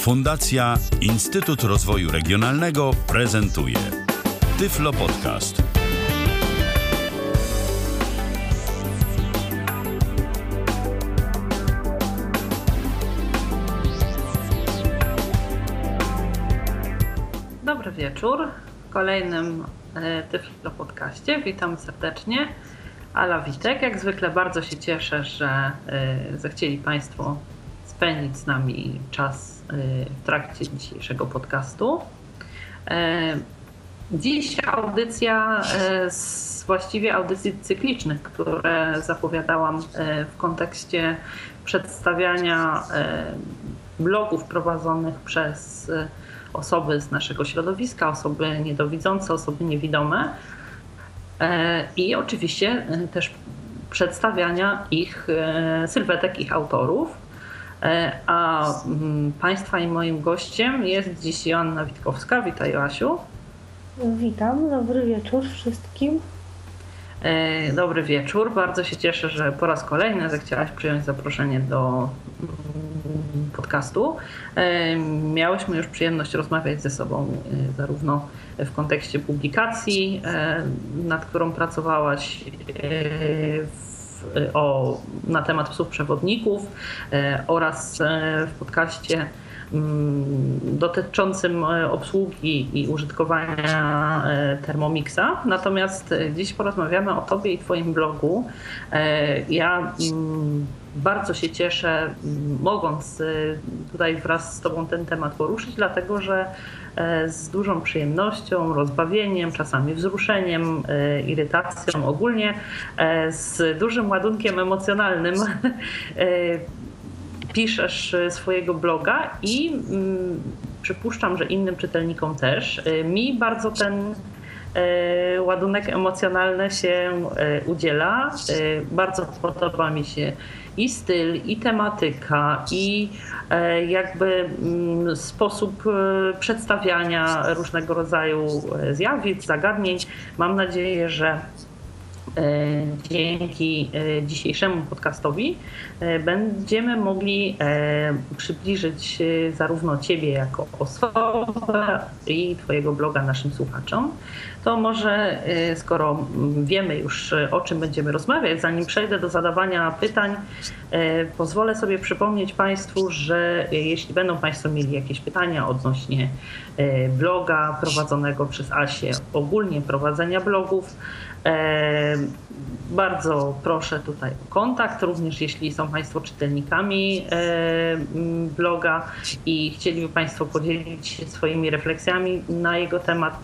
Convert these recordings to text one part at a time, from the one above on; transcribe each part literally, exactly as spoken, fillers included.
Fundacja Instytut Rozwoju Regionalnego prezentuje Tyflo Podcast. Dobry wieczór w kolejnym Tyflo Podcaście. Witam serdecznie. Ala Witek. Jak zwykle bardzo się cieszę, że zechcieli Państwo spędzić z nami czas w trakcie dzisiejszego podcastu. Dziś audycja z właściwie audycji cyklicznych, które zapowiadałam w kontekście przedstawiania blogów prowadzonych przez osoby z naszego środowiska, osoby niedowidzące, osoby niewidome. I oczywiście też przedstawiania ich sylwetek, ich autorów. A Państwa i moim gościem jest dziś Joanna Witkowska. Witaj, Joasiu. Witam, dobry wieczór wszystkim. Dobry wieczór. Bardzo się cieszę, że po raz kolejny zechciałaś przyjąć zaproszenie do podcastu. Miałyśmy już przyjemność rozmawiać ze sobą zarówno w kontekście publikacji, nad którą pracowałaś w, o, na temat psów przewodników oraz w podcaście dotyczącym obsługi i użytkowania Thermomixa. Natomiast dziś porozmawiamy o Tobie i Twoim blogu. Ja bardzo się cieszę, mogąc tutaj wraz z Tobą ten temat poruszyć, dlatego że z dużą przyjemnością, rozbawieniem, czasami wzruszeniem, irytacją ogólnie, z dużym ładunkiem emocjonalnym piszesz swojego bloga i mm, przypuszczam, że innym czytelnikom też. Mi bardzo ten y, ładunek emocjonalny się y, udziela. Y, bardzo podoba mi się i styl, i tematyka, i y, jakby y, sposób y, przedstawiania różnego rodzaju zjawisk, zagadnień. Mam nadzieję, że dzięki dzisiejszemu podcastowi będziemy mogli przybliżyć zarówno Ciebie jako osobę i Twojego bloga naszym słuchaczom. To może, skoro wiemy już, o czym będziemy rozmawiać, zanim przejdę do zadawania pytań, pozwolę sobie przypomnieć Państwu, że jeśli będą Państwo mieli jakieś pytania odnośnie bloga prowadzonego przez Asię, ogólnie prowadzenia blogów, bardzo proszę tutaj o kontakt, również jeśli są Państwo czytelnikami bloga i chcieliby Państwo podzielić się swoimi refleksjami na jego temat.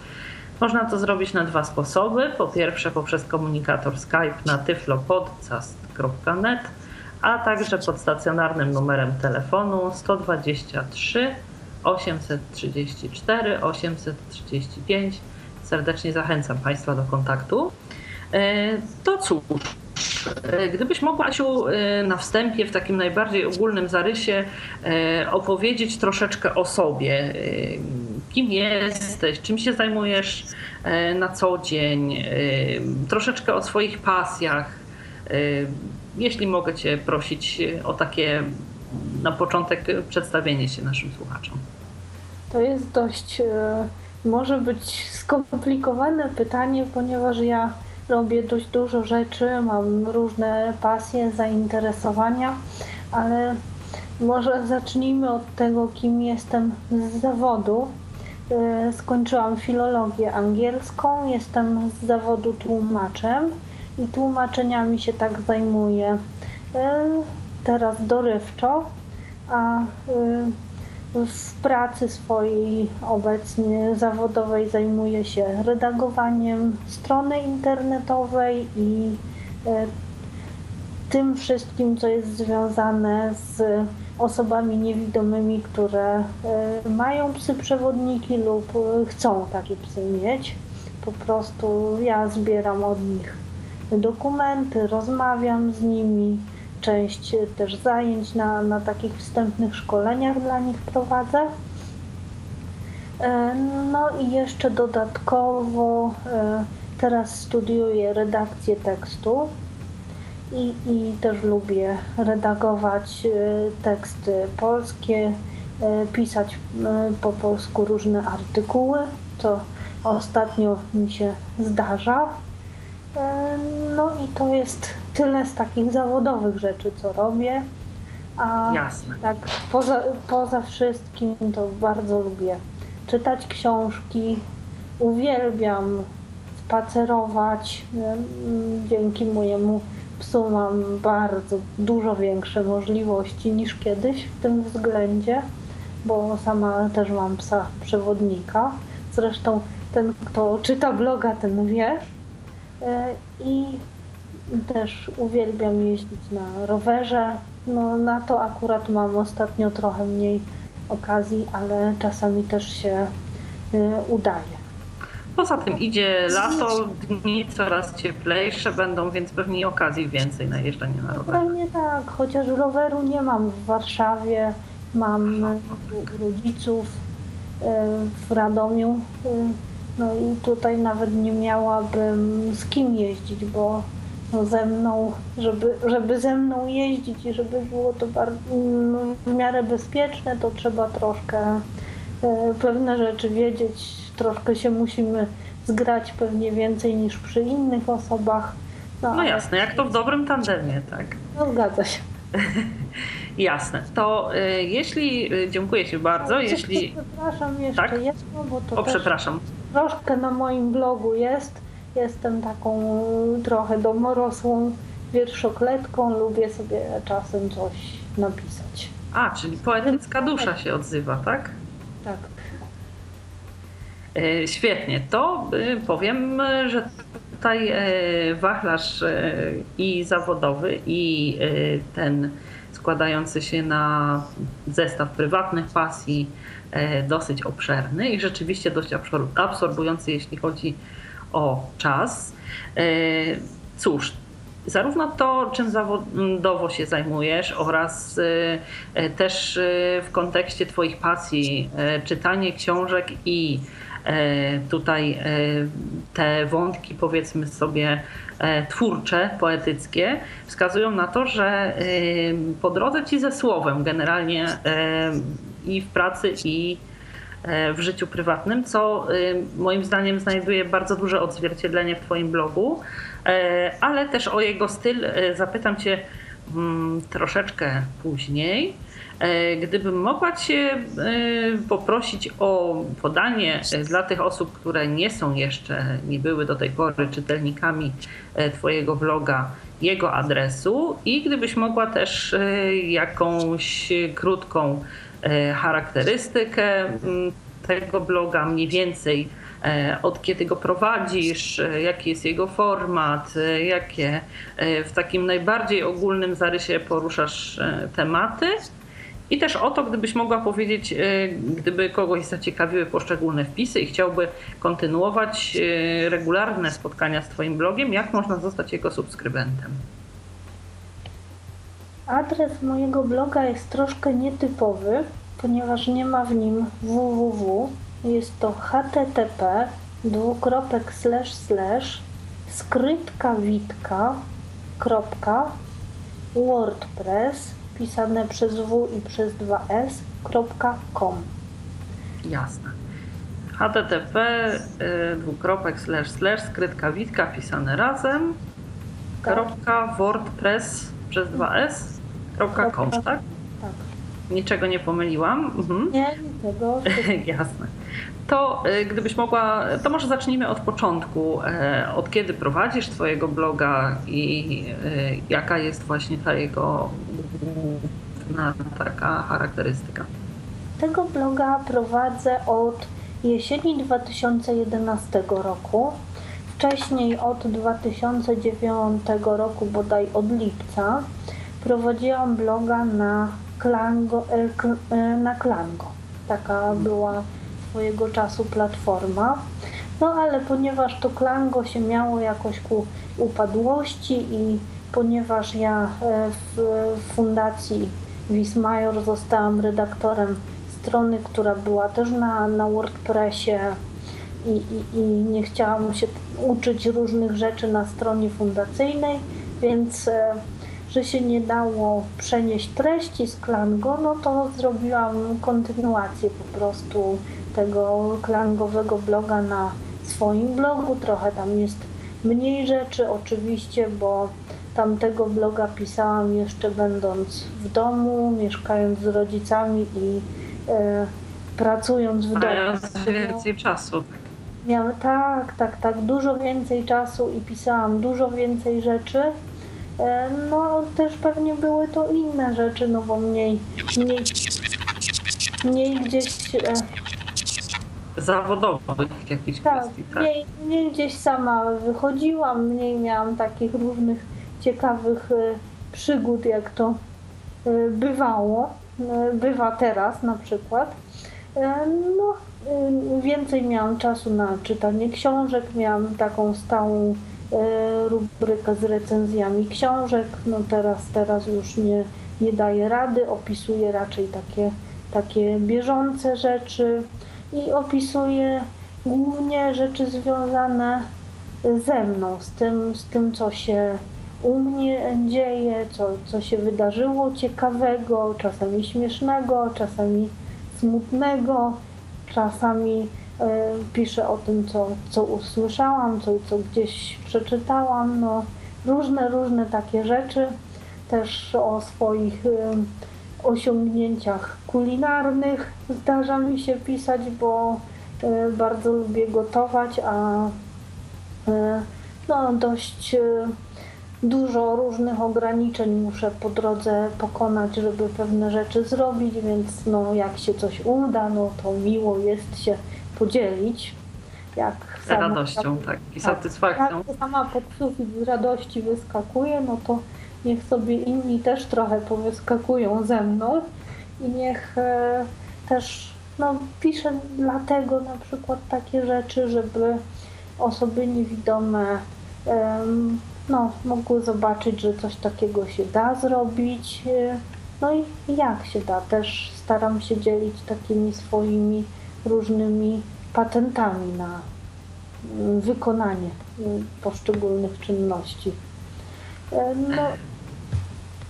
Można to zrobić na dwa sposoby. Po pierwsze poprzez komunikator Skype na tyflopodcast kropka net, a także pod stacjonarnym numerem telefonu jeden dwa trzy, osiem trzy cztery, osiem trzy pięć. Serdecznie zachęcam Państwa do kontaktu. To cóż, gdybyś mogła, Asiu, na wstępie w takim najbardziej ogólnym zarysie opowiedzieć troszeczkę o sobie. Kim jesteś, czym się zajmujesz na co dzień, troszeczkę o swoich pasjach. Jeśli mogę Cię prosić o takie na początek przedstawienie się naszym słuchaczom. To jest dość, może być skomplikowane pytanie, ponieważ ja robię dość dużo rzeczy, mam różne pasje, zainteresowania, ale może zacznijmy od tego, kim jestem z zawodu. Skończyłam filologię angielską, jestem z zawodu tłumaczem i tłumaczeniami się tak zajmuję teraz dorywczo, a w pracy swojej obecnie zawodowej zajmuję się redagowaniem strony internetowej i tym wszystkim, co jest związane z osobami niewidomymi, które mają psy przewodniki lub chcą takie psy mieć. Po prostu ja zbieram od nich dokumenty, rozmawiam z nimi, część też zajęć na, na takich wstępnych szkoleniach dla nich prowadzę. No i jeszcze dodatkowo teraz studiuję redakcję tekstu. I, i też lubię redagować teksty polskie pisać po polsku różne artykuły, co ostatnio mi się zdarza. No i to jest tyle z takich zawodowych rzeczy, co robię. A jasne. Tak poza, poza wszystkim to bardzo lubię czytać książki, uwielbiam spacerować. Dzięki mojemu psu mam bardzo dużo większe możliwości niż kiedyś w tym względzie, bo sama też mam psa przewodnika. Zresztą ten, kto czyta bloga, ten wie. I też uwielbiam jeździć na rowerze. No, na to akurat mam ostatnio trochę mniej okazji, ale czasami też się udaje. Poza tym idzie lato, dni coraz cieplejsze będą, więc pewnie okazji więcej na jeżdżenie na rowerze. Pewnie tak, chociaż roweru nie mam w Warszawie, mam rodziców w Radomiu. No i tutaj nawet nie miałabym z kim jeździć, bo no ze mną, żeby, żeby ze mną jeździć i żeby było to bardzo, no, w miarę bezpieczne, to trzeba troszkę e, pewne rzeczy wiedzieć, troszkę się musimy zgrać pewnie więcej niż przy innych osobach. No, no jasne, jak to w dobrym tandemie, tak? No zgadza się. Jasne, to y, jeśli, y, dziękuję Ci bardzo, no, jeśli... Przepraszam jeszcze tak? jedno, bo to o, też przepraszam. Troszkę na moim blogu jest. Jestem taką trochę domorosłą wierszokletką, lubię sobie czasem coś napisać. A, czyli poetycka dusza się odzywa, tak? Tak. E, świetnie, to powiem, że tutaj wachlarz i zawodowy, i ten składający się na zestaw prywatnych pasji dosyć obszerny i rzeczywiście dość absorbujący, jeśli chodzi o czas. Cóż, zarówno to, czym zawodowo się zajmujesz, oraz też w kontekście Twoich pasji, czytanie książek i tutaj te wątki, powiedzmy sobie, twórcze, poetyckie, wskazują na to, że po drodze Ci ze słowem generalnie i w pracy, i w życiu prywatnym, co moim zdaniem znajduje bardzo duże odzwierciedlenie w Twoim blogu, ale też o jego styl zapytam Cię troszeczkę później. Gdybym mogła Cię poprosić o podanie dla tych osób, które nie są jeszcze, nie były do tej pory czytelnikami Twojego bloga, jego adresu i gdybyś mogła też jakąś krótką charakterystykę tego bloga, mniej więcej od kiedy go prowadzisz, jaki jest jego format, jakie w takim najbardziej ogólnym zarysie poruszasz tematy i też o to, gdybyś mogła powiedzieć, gdyby kogoś zaciekawiły poszczególne wpisy i chciałby kontynuować regularne spotkania z Twoim blogiem, jak można zostać jego subskrybentem? Adres mojego bloga jest troszkę nietypowy, ponieważ nie ma w nim www. Jest to http dwukropek skrytka witka kropka wordpress pisane przez w i przez dwa s kropka com. Jasne. http dwukropek skrytka witka pisane razem kropka wordpress przez dwa s kropka com, tak? Tak. Niczego nie pomyliłam. Mhm. Nie, niczego. Jasne. To gdybyś mogła, to może zacznijmy od początku. Od kiedy prowadzisz Twojego bloga i jaka jest właśnie ta jego główna taka charakterystyka? Tego bloga prowadzę od jesieni dwa tysiące jedenastego roku. Wcześniej od dwa tysiące dziewiątego roku, bodaj od lipca, prowadziłam bloga na Klango, na Klango. Taka była swojego czasu platforma. No ale ponieważ to Klango się miało jakoś ku upadłości i ponieważ ja w fundacji Vis Major zostałam redaktorem strony, która była też na, na WordPressie, I, i, i nie chciałam się uczyć różnych rzeczy na stronie fundacyjnej, więc że się nie dało przenieść treści z Klango, no to zrobiłam kontynuację po prostu tego klangowego bloga na swoim blogu. Trochę tam jest mniej rzeczy oczywiście, bo tamtego bloga pisałam jeszcze będąc w domu, mieszkając z rodzicami i e, pracując w domu. Miałam więcej czasu. Miałam tak, tak, tak, dużo więcej czasu i pisałam dużo więcej rzeczy. E, no też pewnie były to inne rzeczy, no bo mniej, mniej, mniej gdzieś... E, zawodowych jakichś tak, kwestii, tak? Mniej, mniej gdzieś sama wychodziłam, mniej miałam takich różnych ciekawych przygód, jak to bywało, bywa teraz na przykład. No, więcej miałam czasu na czytanie książek, miałam taką stałą rubrykę z recenzjami książek. No teraz, teraz już nie, nie daję rady, opisuję raczej takie, takie bieżące rzeczy i opisuję głównie rzeczy związane ze mną, z tym, z tym co się u mnie dzieje, co, co się wydarzyło ciekawego, czasami śmiesznego, czasami smutnego, czasami y, piszę o tym, co, co usłyszałam, co, co gdzieś przeczytałam, no różne, różne takie rzeczy, też o swoich y, osiągnięciach kulinarnych zdarza mi się pisać, bo y, bardzo lubię gotować, a y, no dość... Y, Dużo różnych ograniczeń muszę po drodze pokonać, żeby pewne rzeczy zrobić, więc no, jak się coś uda, no to miło jest się podzielić. Jak z sama, radością, tak, i satysfakcją. Jak sama pod sufit z radości wyskakuje, no to niech sobie inni też trochę powyskakują ze mną i niech e, też no, piszę dlatego na przykład takie rzeczy, żeby osoby niewidome em, no, mogły zobaczyć, że coś takiego się da zrobić, no i jak się da. Też staram się dzielić takimi swoimi różnymi patentami na wykonanie poszczególnych czynności. No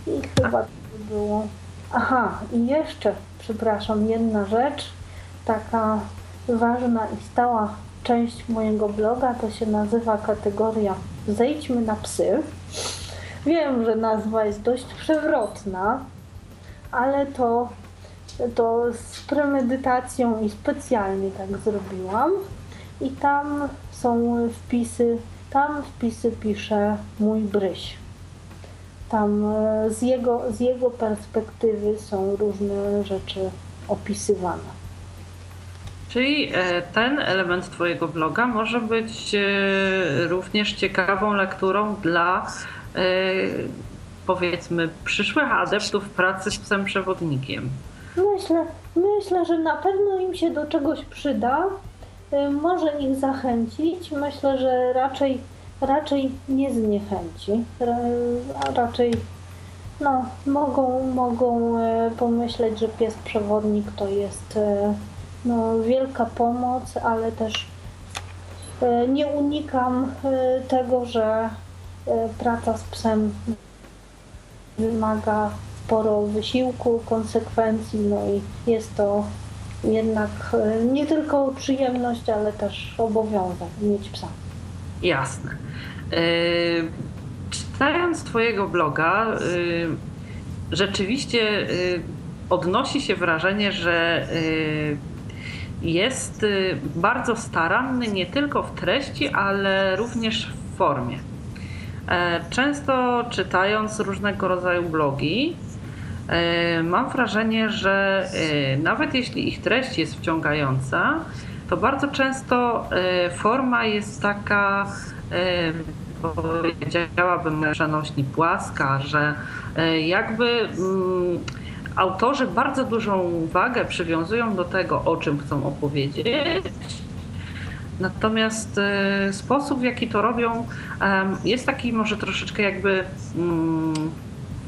i chyba to było... Aha, i jeszcze, przepraszam, jedna rzecz, taka ważna i stała część mojego bloga, to się nazywa kategoria Zejdźmy na psy. Wiem, że nazwa jest dość przewrotna, ale to, to z premedytacją i specjalnie tak zrobiłam. I tam są wpisy, tam wpisy pisze mój Bryś. Tam z jego, z jego perspektywy są różne rzeczy opisywane. Czyli ten element twojego bloga może być również ciekawą lekturą dla, powiedzmy, przyszłych adeptów pracy z psem przewodnikiem. Myślę, myślę, że na pewno im się do czegoś przyda, może ich zachęcić. Myślę, że raczej, raczej nie zniechęci, a raczej no, mogą, mogą pomyśleć, że pies przewodnik to jest... No, wielka pomoc, ale też nie unikam tego, że praca z psem wymaga sporo wysiłku, konsekwencji, no i jest to jednak nie tylko przyjemność, ale też obowiązek mieć psa. Jasne. Yy, czytając twojego bloga, yy, rzeczywiście yy, odnosi się wrażenie, że yy, jest bardzo staranny nie tylko w treści, ale również w formie. Często czytając różnego rodzaju blogi, mam wrażenie, że nawet jeśli ich treść jest wciągająca, to bardzo często forma jest taka, powiedziałabym, przenośni, płaska, że jakby... autorzy bardzo dużą wagę przywiązują do tego, o czym chcą opowiedzieć, natomiast sposób, w jaki to robią, jest taki może troszeczkę jakby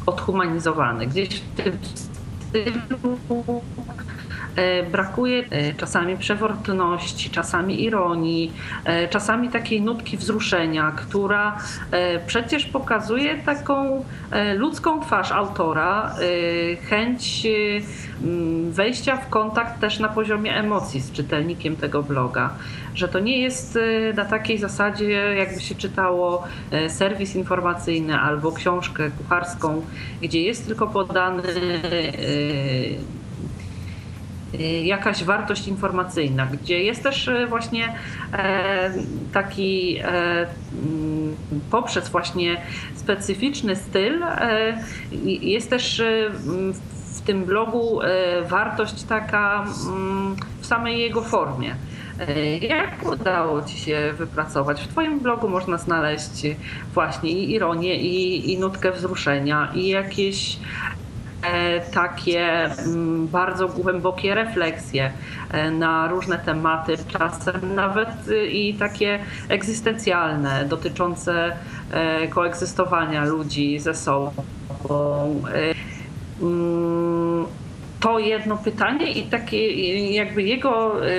odhumanizowany. Gdzieś w tym stylu brakuje czasami przewrotności, czasami ironii, czasami takiej nutki wzruszenia, która przecież pokazuje taką ludzką twarz autora, chęć wejścia w kontakt też na poziomie emocji z czytelnikiem tego bloga, że to nie jest na takiej zasadzie, jakby się czytało serwis informacyjny albo książkę kucharską, gdzie jest tylko podany jakaś wartość informacyjna, gdzie jest też właśnie taki poprzez właśnie specyficzny styl, jest też w tym blogu wartość taka w samej jego formie. Jak udało Ci się wypracować? W Twoim blogu można znaleźć właśnie i ironię, i, i nutkę wzruszenia, i jakieś e, takie m, bardzo głębokie refleksje e, na różne tematy, czasem nawet e, i takie egzystencjalne, dotyczące e, koegzystowania ludzi ze sobą. E, m, To jedno pytanie i takie jakby jego y,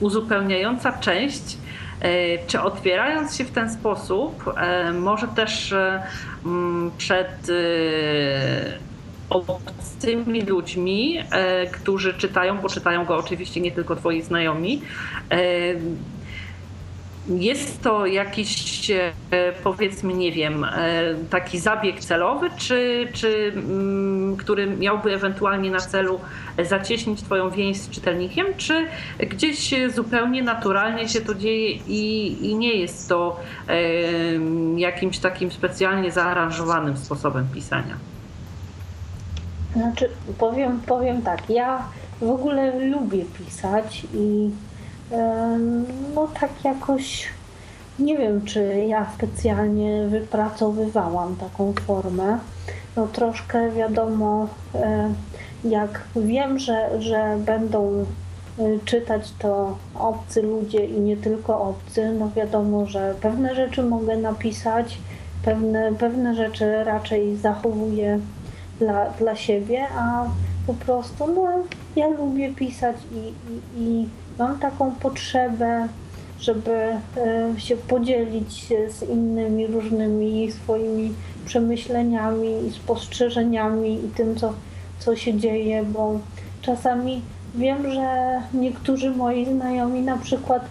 uzupełniająca część, y, czy otwierając się w ten sposób, y, może też y, przed y, obcymi ludźmi, y, którzy czytają, bo czytają go oczywiście nie tylko twoi znajomi, y, jest to jakiś, powiedzmy, nie wiem, taki zabieg celowy, czy, czy, który miałby ewentualnie na celu zacieśnić Twoją więź z czytelnikiem, czy gdzieś zupełnie naturalnie się to dzieje i, i nie jest to jakimś takim specjalnie zaaranżowanym sposobem pisania? Znaczy, powiem, powiem tak, ja w ogóle lubię pisać i no tak jakoś, nie wiem, czy ja specjalnie wypracowywałam taką formę. No troszkę wiadomo, jak wiem, że, że będą czytać to obcy ludzie i nie tylko obcy, no wiadomo, że pewne rzeczy mogę napisać, pewne, pewne rzeczy raczej zachowuję dla, dla siebie, a po prostu no ja lubię pisać i, i, i mam taką potrzebę, żeby się podzielić z innymi różnymi swoimi przemyśleniami i spostrzeżeniami i tym, co, co się dzieje, bo czasami wiem, że niektórzy moi znajomi na przykład,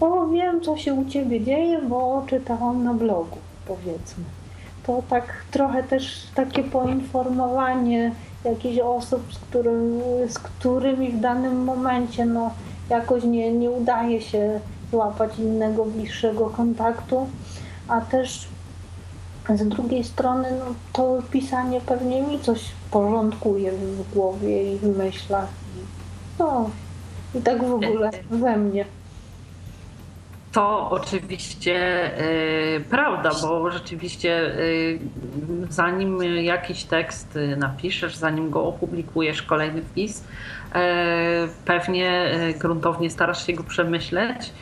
o, wiem, co się u Ciebie dzieje, bo czytałam na blogu, powiedzmy. To tak trochę też takie poinformowanie jakichś osób, z, którym, z którymi w danym momencie, no, jakoś nie, nie udaje się złapać innego, bliższego kontaktu, a też z drugiej strony no, to pisanie pewnie mi coś porządkuje w głowie i w myślach. No i tak w ogóle we mnie. To oczywiście y, prawda, bo rzeczywiście y, zanim jakiś tekst napiszesz, zanim go opublikujesz, kolejny wpis, y, pewnie y, gruntownie starasz się go przemyśleć.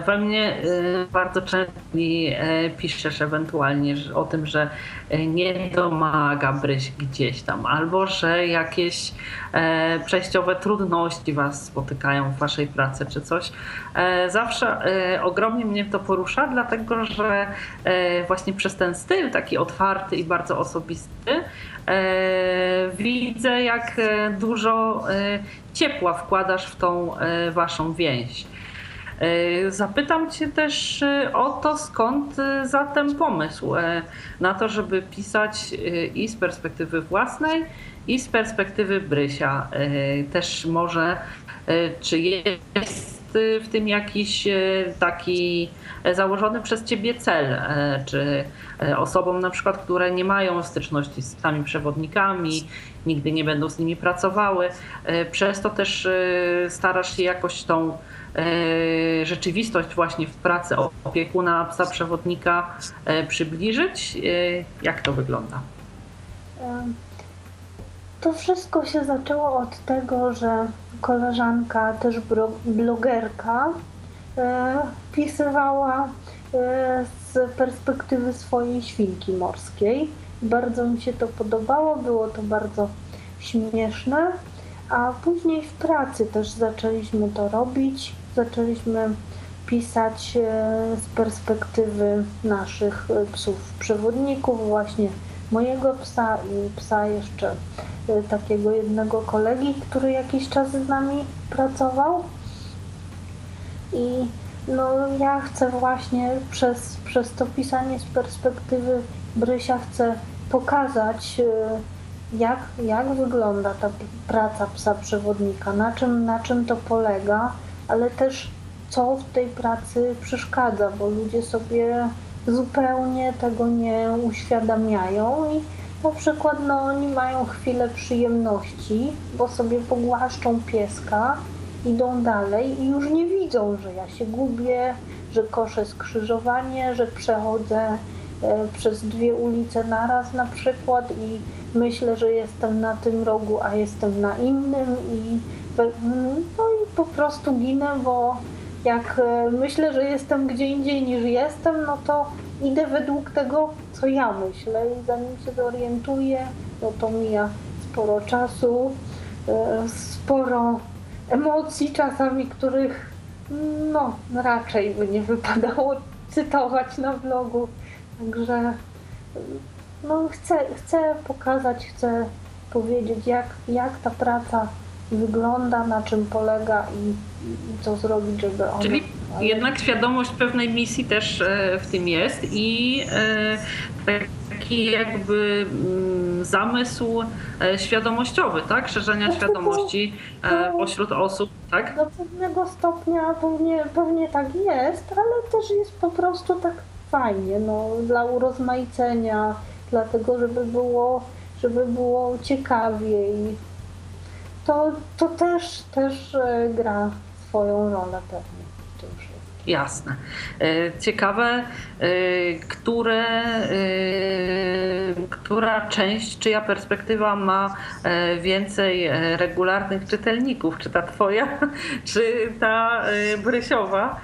Y, we mnie y, bardzo często y, piszesz ewentualnie że, o tym, że y, nie domaga bryś gdzieś tam, albo że jakieś y, przejściowe trudności was spotykają w waszej pracy czy coś. Y, zawsze ogromnie mnie to porusza, dlatego że właśnie przez ten styl taki otwarty i bardzo osobisty widzę, jak dużo ciepła wkładasz w tą waszą więź. Zapytam Cię też o to, skąd zatem pomysł na to, żeby pisać i z perspektywy własnej, i z perspektywy Brysia. Też może, czy jest w tym jakiś taki założony przez Ciebie cel, czy osobom na przykład, które nie mają styczności z tymi przewodnikami, nigdy nie będą z nimi pracowały, przez to też starasz się jakoś tą rzeczywistość właśnie w pracy opiekuna psa przewodnika przybliżyć? Jak to wygląda? To wszystko się zaczęło od tego, że koleżanka, też blogerka, pisywała z perspektywy swojej świnki morskiej. Bardzo mi się to podobało, było to bardzo śmieszne, a później w pracy też zaczęliśmy to robić, zaczęliśmy pisać z perspektywy naszych psów przewodników, właśnie mojego psa i psa jeszcze takiego jednego kolegi, który jakiś czas z nami pracował. I no ja chcę właśnie przez, przez to pisanie z perspektywy Brysia chcę pokazać, jak, jak wygląda ta praca psa przewodnika, na czym, na czym to polega, ale też co w tej pracy przeszkadza, bo ludzie sobie zupełnie tego nie uświadamiają i na przykład no, oni mają chwilę przyjemności, bo sobie pogłaszczą pieska, idą dalej i już nie widzą, że ja się gubię, że koszę skrzyżowanie, że przechodzę przez dwie ulice naraz na przykład i myślę, że jestem na tym rogu, a jestem na innym i, no i po prostu ginę, bo jak myślę, że jestem gdzie indziej niż jestem, no to idę według tego, co ja myślę i zanim się zorientuję, no to mija sporo czasu, sporo emocji czasami, których no raczej by nie wypadało cytować na vlogu. Także no, chcę, chcę pokazać, chcę powiedzieć, jak, jak ta praca wygląda, na czym polega i, i co zrobić, żeby ona... Czyli jednak świadomość pewnej misji też w tym jest i taki jakby zamysł świadomościowy, tak? Szerzenia no, świadomości to, to, pośród osób, tak? Do pewnego stopnia pewnie, pewnie tak jest, ale też jest po prostu tak fajnie, no, dla urozmaicenia, dlatego, żeby było, żeby było ciekawiej. To, to też, też gra swoją rolę pewnie w tym wszystkim. Jasne. Ciekawe, które, która część, czyja perspektywa ma więcej regularnych czytelników? Czy ta twoja, czy ta Brysiowa?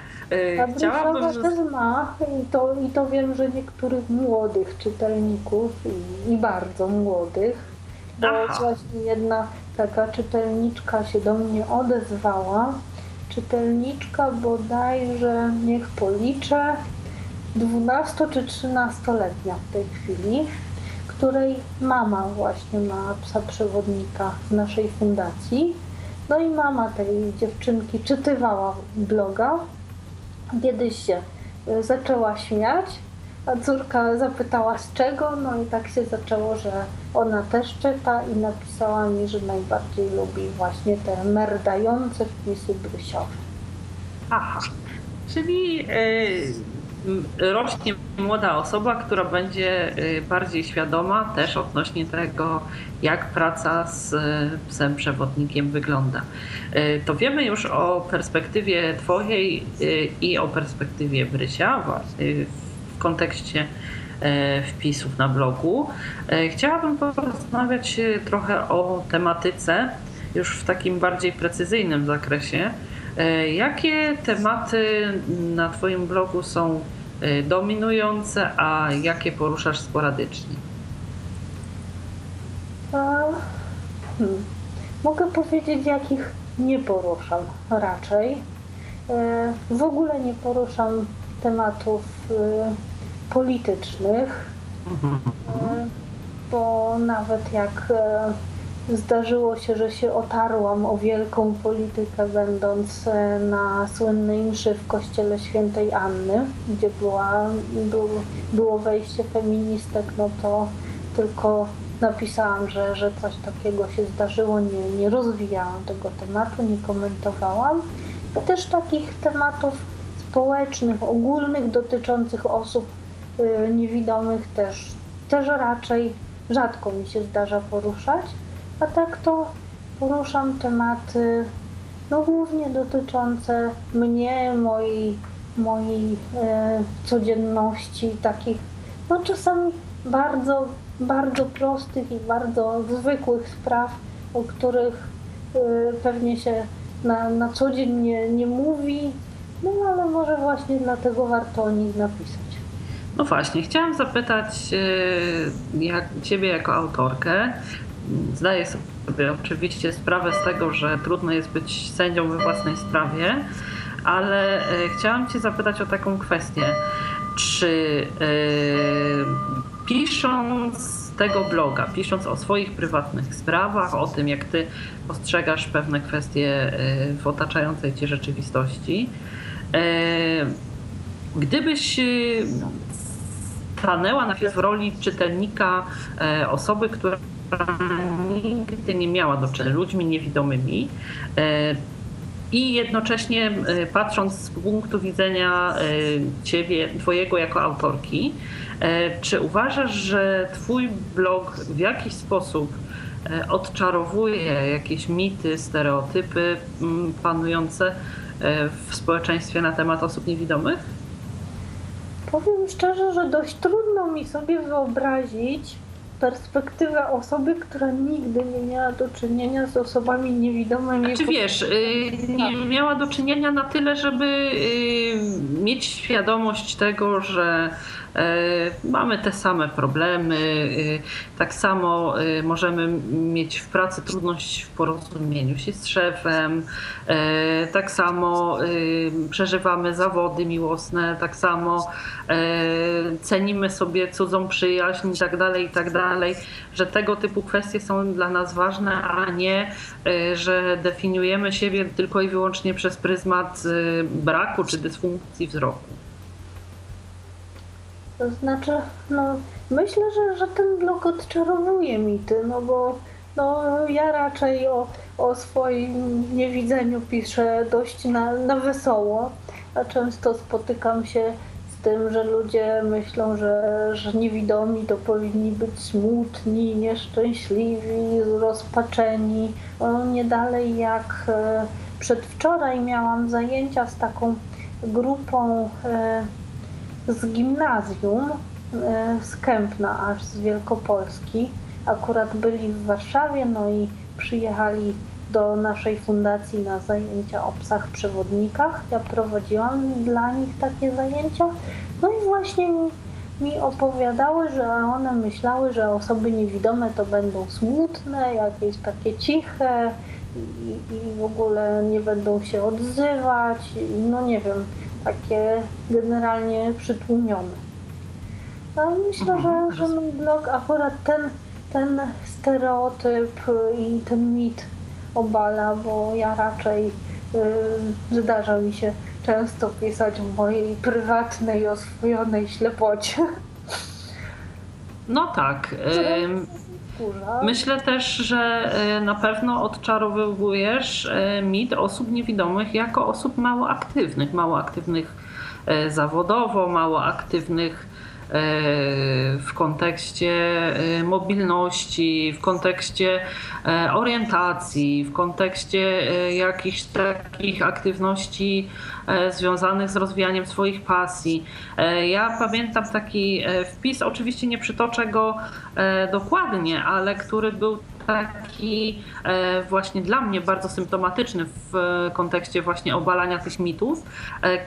Ta Brysiowa że... też ma i to, i to wiem, że niektórych młodych czytelników i, i bardzo młodych. Bo Aha. właśnie jedna taka czytelniczka się do mnie odezwała. Czytelniczka bodajże, niech policzę, dwunasto- czy trzynastoletnia w tej chwili, której mama właśnie ma psa przewodnika z naszej fundacji. No i mama tej dziewczynki czytywała bloga. Kiedyś się zaczęła śmiać, a córka zapytała z czego, no i tak się zaczęło, że ona też czyta i napisała mi, że najbardziej lubi właśnie te merdające wpisy Brysiowe. Aha, czyli yy, rośnie młoda osoba, która będzie bardziej świadoma też odnośnie tego, jak praca z psem przewodnikiem wygląda. Yy, to wiemy już o perspektywie twojej yy, i o perspektywie Brysia yy, w kontekście wpisów na blogu. Chciałabym porozmawiać trochę o tematyce już w takim bardziej precyzyjnym zakresie. Jakie tematy na twoim blogu są dominujące, a jakie poruszasz sporadycznie? Hmm. Mogę powiedzieć, jakich nie poruszam raczej. W ogóle nie poruszam tematów politycznych, bo nawet jak zdarzyło się, że się otarłam o wielką politykę, będąc na słynnej mszy w kościele świętej Anny, gdzie była, był, było wejście feministek, no to tylko napisałam, że, że coś takiego się zdarzyło, nie, nie rozwijałam tego tematu, nie komentowałam. I też takich tematów społecznych, ogólnych, dotyczących osób niewidomych też, też raczej rzadko mi się zdarza poruszać, a tak to poruszam tematy no głównie dotyczące mnie, mojej, mojej e, codzienności, takich no czasami bardzo, bardzo prostych i bardzo zwykłych spraw, o których e, pewnie się na, na co dzień nie, nie mówi, no ale może właśnie dlatego warto o nich napisać. No właśnie, chciałam zapytać jak, Ciebie jako autorkę. Zdaję sobie jakby oczywiście sprawę z tego, że trudno jest być sędzią we własnej sprawie, ale chciałam Cię zapytać o taką kwestię. Czy yy, pisząc tego bloga, pisząc o swoich prywatnych sprawach, o tym, jak Ty postrzegasz pewne kwestie yy, w otaczającej Cię rzeczywistości, yy, gdybyś yy, stanęła na chwilę w roli czytelnika, yy, osoby, która nigdy nie miała do czynienia z ludźmi niewidomymi, yy, i jednocześnie patrząc z punktu widzenia Ciebie, Twojego jako autorki, czy uważasz, że Twój blog w jakiś sposób odczarowuje jakieś mity, stereotypy panujące w społeczeństwie na temat osób niewidomych? Powiem szczerze, że dość trudno mi sobie wyobrazić perspektywę osoby, która nigdy nie miała do czynienia z osobami niewidomymi. Czy wiesz, nie miała do czynienia na tyle, żeby mieć świadomość tego, że mamy te same problemy, tak samo możemy mieć w pracy trudność w porozumieniu się z szefem, tak samo przeżywamy zawody miłosne, tak samo cenimy sobie cudzą przyjaźń i tak dalej, i tak dalej, że tego typu kwestie są dla nas ważne, a nie, że definiujemy siebie tylko i wyłącznie przez pryzmat braku czy dysfunkcji wzroku. To znaczy, no, myślę, że, że ten blog odczarowuje mity, no bo no, ja raczej o, o swoim niewidzeniu piszę dość na, na wesoło, a często spotykam się z tym, że ludzie myślą, że, że niewidomi to powinni być smutni, nieszczęśliwi, rozpaczeni. No, nie dalej jak e, przedwczoraj miałam zajęcia z taką grupą e, z gimnazjum, z Kępna aż z Wielkopolski. Akurat byli w Warszawie, no i przyjechali do naszej fundacji na zajęcia o psach przewodnikach. Ja prowadziłam dla nich takie zajęcia. No i właśnie mi, mi opowiadały, że one myślały, że osoby niewidome to będą smutne, jakieś takie ciche i, i w ogóle nie będą się odzywać, no nie wiem, takie generalnie przytłumione. No, myślę, że, że mój blog akurat ten, ten stereotyp i ten mit obala, bo ja raczej yy, zdarza mi się często pisać o mojej prywatnej, oswojonej ślepocie. No tak. Myślę też, że na pewno odczarowujesz mit osób niewidomych jako osób mało aktywnych, mało aktywnych zawodowo, mało aktywnych w kontekście mobilności, w kontekście orientacji, w kontekście jakichś takich aktywności związanych z rozwijaniem swoich pasji. Ja pamiętam taki wpis, oczywiście nie przytoczę go dokładnie, ale który był taki właśnie dla mnie bardzo symptomatyczny w kontekście właśnie obalania tych mitów,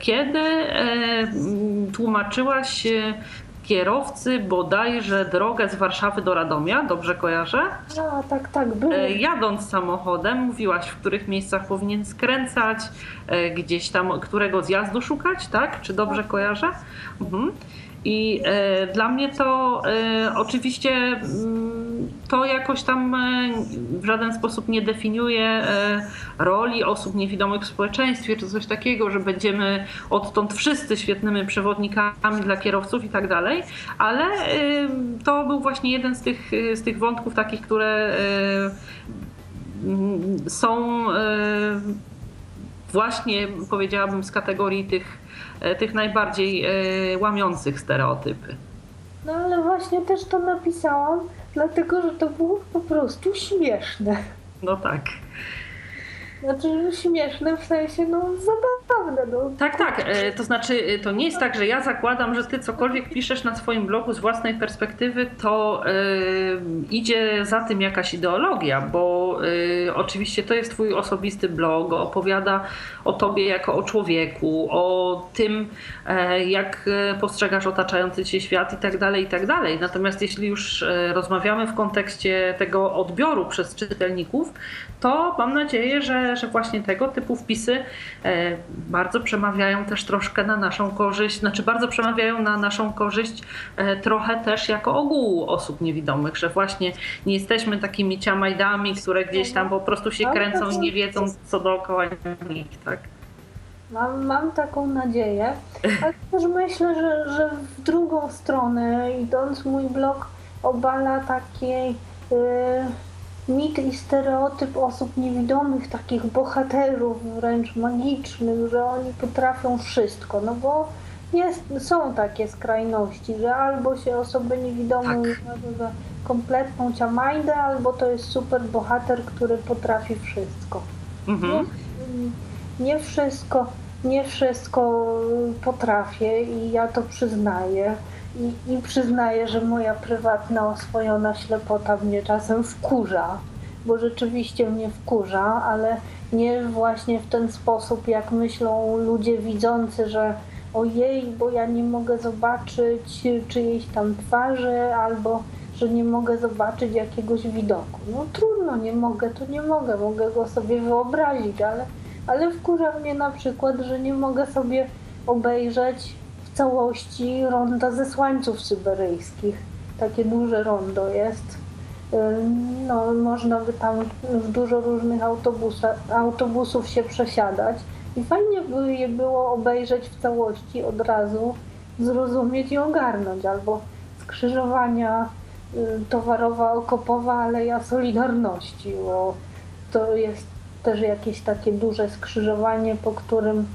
kiedy tłumaczyłaś kierowcy bodajże drogę z Warszawy do Radomia, dobrze kojarzę? A, tak, tak, było. Jadąc samochodem mówiłaś, w których miejscach powinien skręcać, gdzieś tam, którego zjazdu szukać, tak? Czy dobrze kojarzę? Mhm. I e, dla mnie to e, oczywiście m, to jakoś tam e, w żaden sposób nie definiuje e, roli osób niewidomych w społeczeństwie czy coś takiego, że będziemy odtąd wszyscy świetnymi przewodnikami dla kierowców i tak dalej, ale e, to był właśnie jeden z tych, z tych wątków takich, które e, są e, właśnie, powiedziałabym, z kategorii tych tych najbardziej y, łamiących stereotypy. No ale właśnie też to napisałam, dlatego że to było po prostu śmieszne. No tak. Znaczy śmieszne w sensie, no zabawne. No. Tak, tak. To znaczy to nie jest tak, że ja zakładam, że ty cokolwiek piszesz na swoim blogu z własnej perspektywy, to y, idzie za tym jakaś ideologia, bo blogu. Y, oczywiście to jest twój osobisty blog, opowiada o tobie jako o człowieku, o tym, y, jak postrzegasz otaczający cię świat i tak dalej, i tak dalej. Natomiast jeśli już y, rozmawiamy w kontekście tego odbioru przez czytelników, to mam nadzieję, że, że właśnie tego typu wpisy y, bardzo przemawiają też troszkę na naszą korzyść, znaczy bardzo przemawiają na naszą korzyść y, trochę też jako ogółu osób niewidomych, że właśnie nie jesteśmy takimi ciamajdami, które gdzieś tam po prostu się kręcą i nie wiedzą, co dookoła nich, tak? Mam, mam taką nadzieję, ale też myślę, że, że w drugą stronę idąc mój blog obala taki yy, mit i stereotyp osób niewidomych, takich bohaterów wręcz magicznych, że oni potrafią wszystko, no bo jest, są takie skrajności, że albo się osoby niewidome uznają za kompletną ciamajdę, albo to jest super bohater, który potrafi wszystko. Mm-hmm. Nie, nie wszystko, nie wszystko potrafię i ja to przyznaję. I, i przyznaję, że moja prywatna oswojona ślepota mnie czasem wkurza, bo rzeczywiście mnie wkurza, ale nie właśnie w ten sposób, jak myślą ludzie widzący, że ojej, bo ja nie mogę zobaczyć czyjejś tam twarzy, albo że nie mogę zobaczyć jakiegoś widoku. No trudno, nie mogę, to nie mogę, mogę go sobie wyobrazić, ale, ale wkurza mnie na przykład, że nie mogę sobie obejrzeć w całości Ronda Zesłańców Syberyjskich. Takie duże rondo jest. No, można by tam w dużo różnych autobusów się przesiadać. I fajnie by je było obejrzeć w całości od razu, zrozumieć i ogarnąć. Albo skrzyżowania towarowa-okopowa Aleja Solidarności, bo to jest też jakieś takie duże skrzyżowanie, po którym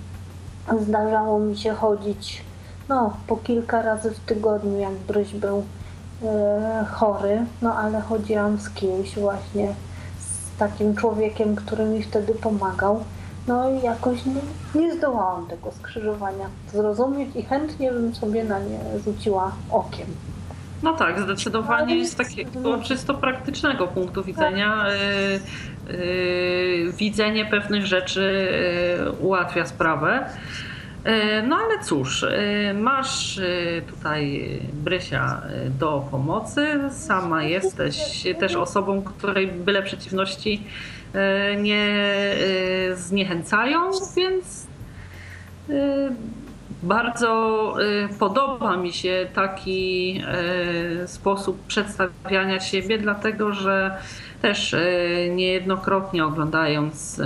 zdarzało mi się chodzić no, po kilka razy w tygodniu, jak Bryś był e, chory, no ale chodziłam z kimś właśnie, z takim człowiekiem, który mi wtedy pomagał. No i jakoś nie, nie zdołałam tego skrzyżowania zrozumieć i chętnie bym sobie na nie rzuciła okiem. No tak, zdecydowanie z takiego czysto praktycznego punktu widzenia yy, yy, widzenie pewnych rzeczy yy, ułatwia sprawę. No ale cóż, masz tutaj Brysia do pomocy, sama jesteś też osobą, której byle przeciwności nie zniechęcają, więc bardzo podoba mi się taki sposób przedstawiania siebie, dlatego że też niejednokrotnie oglądając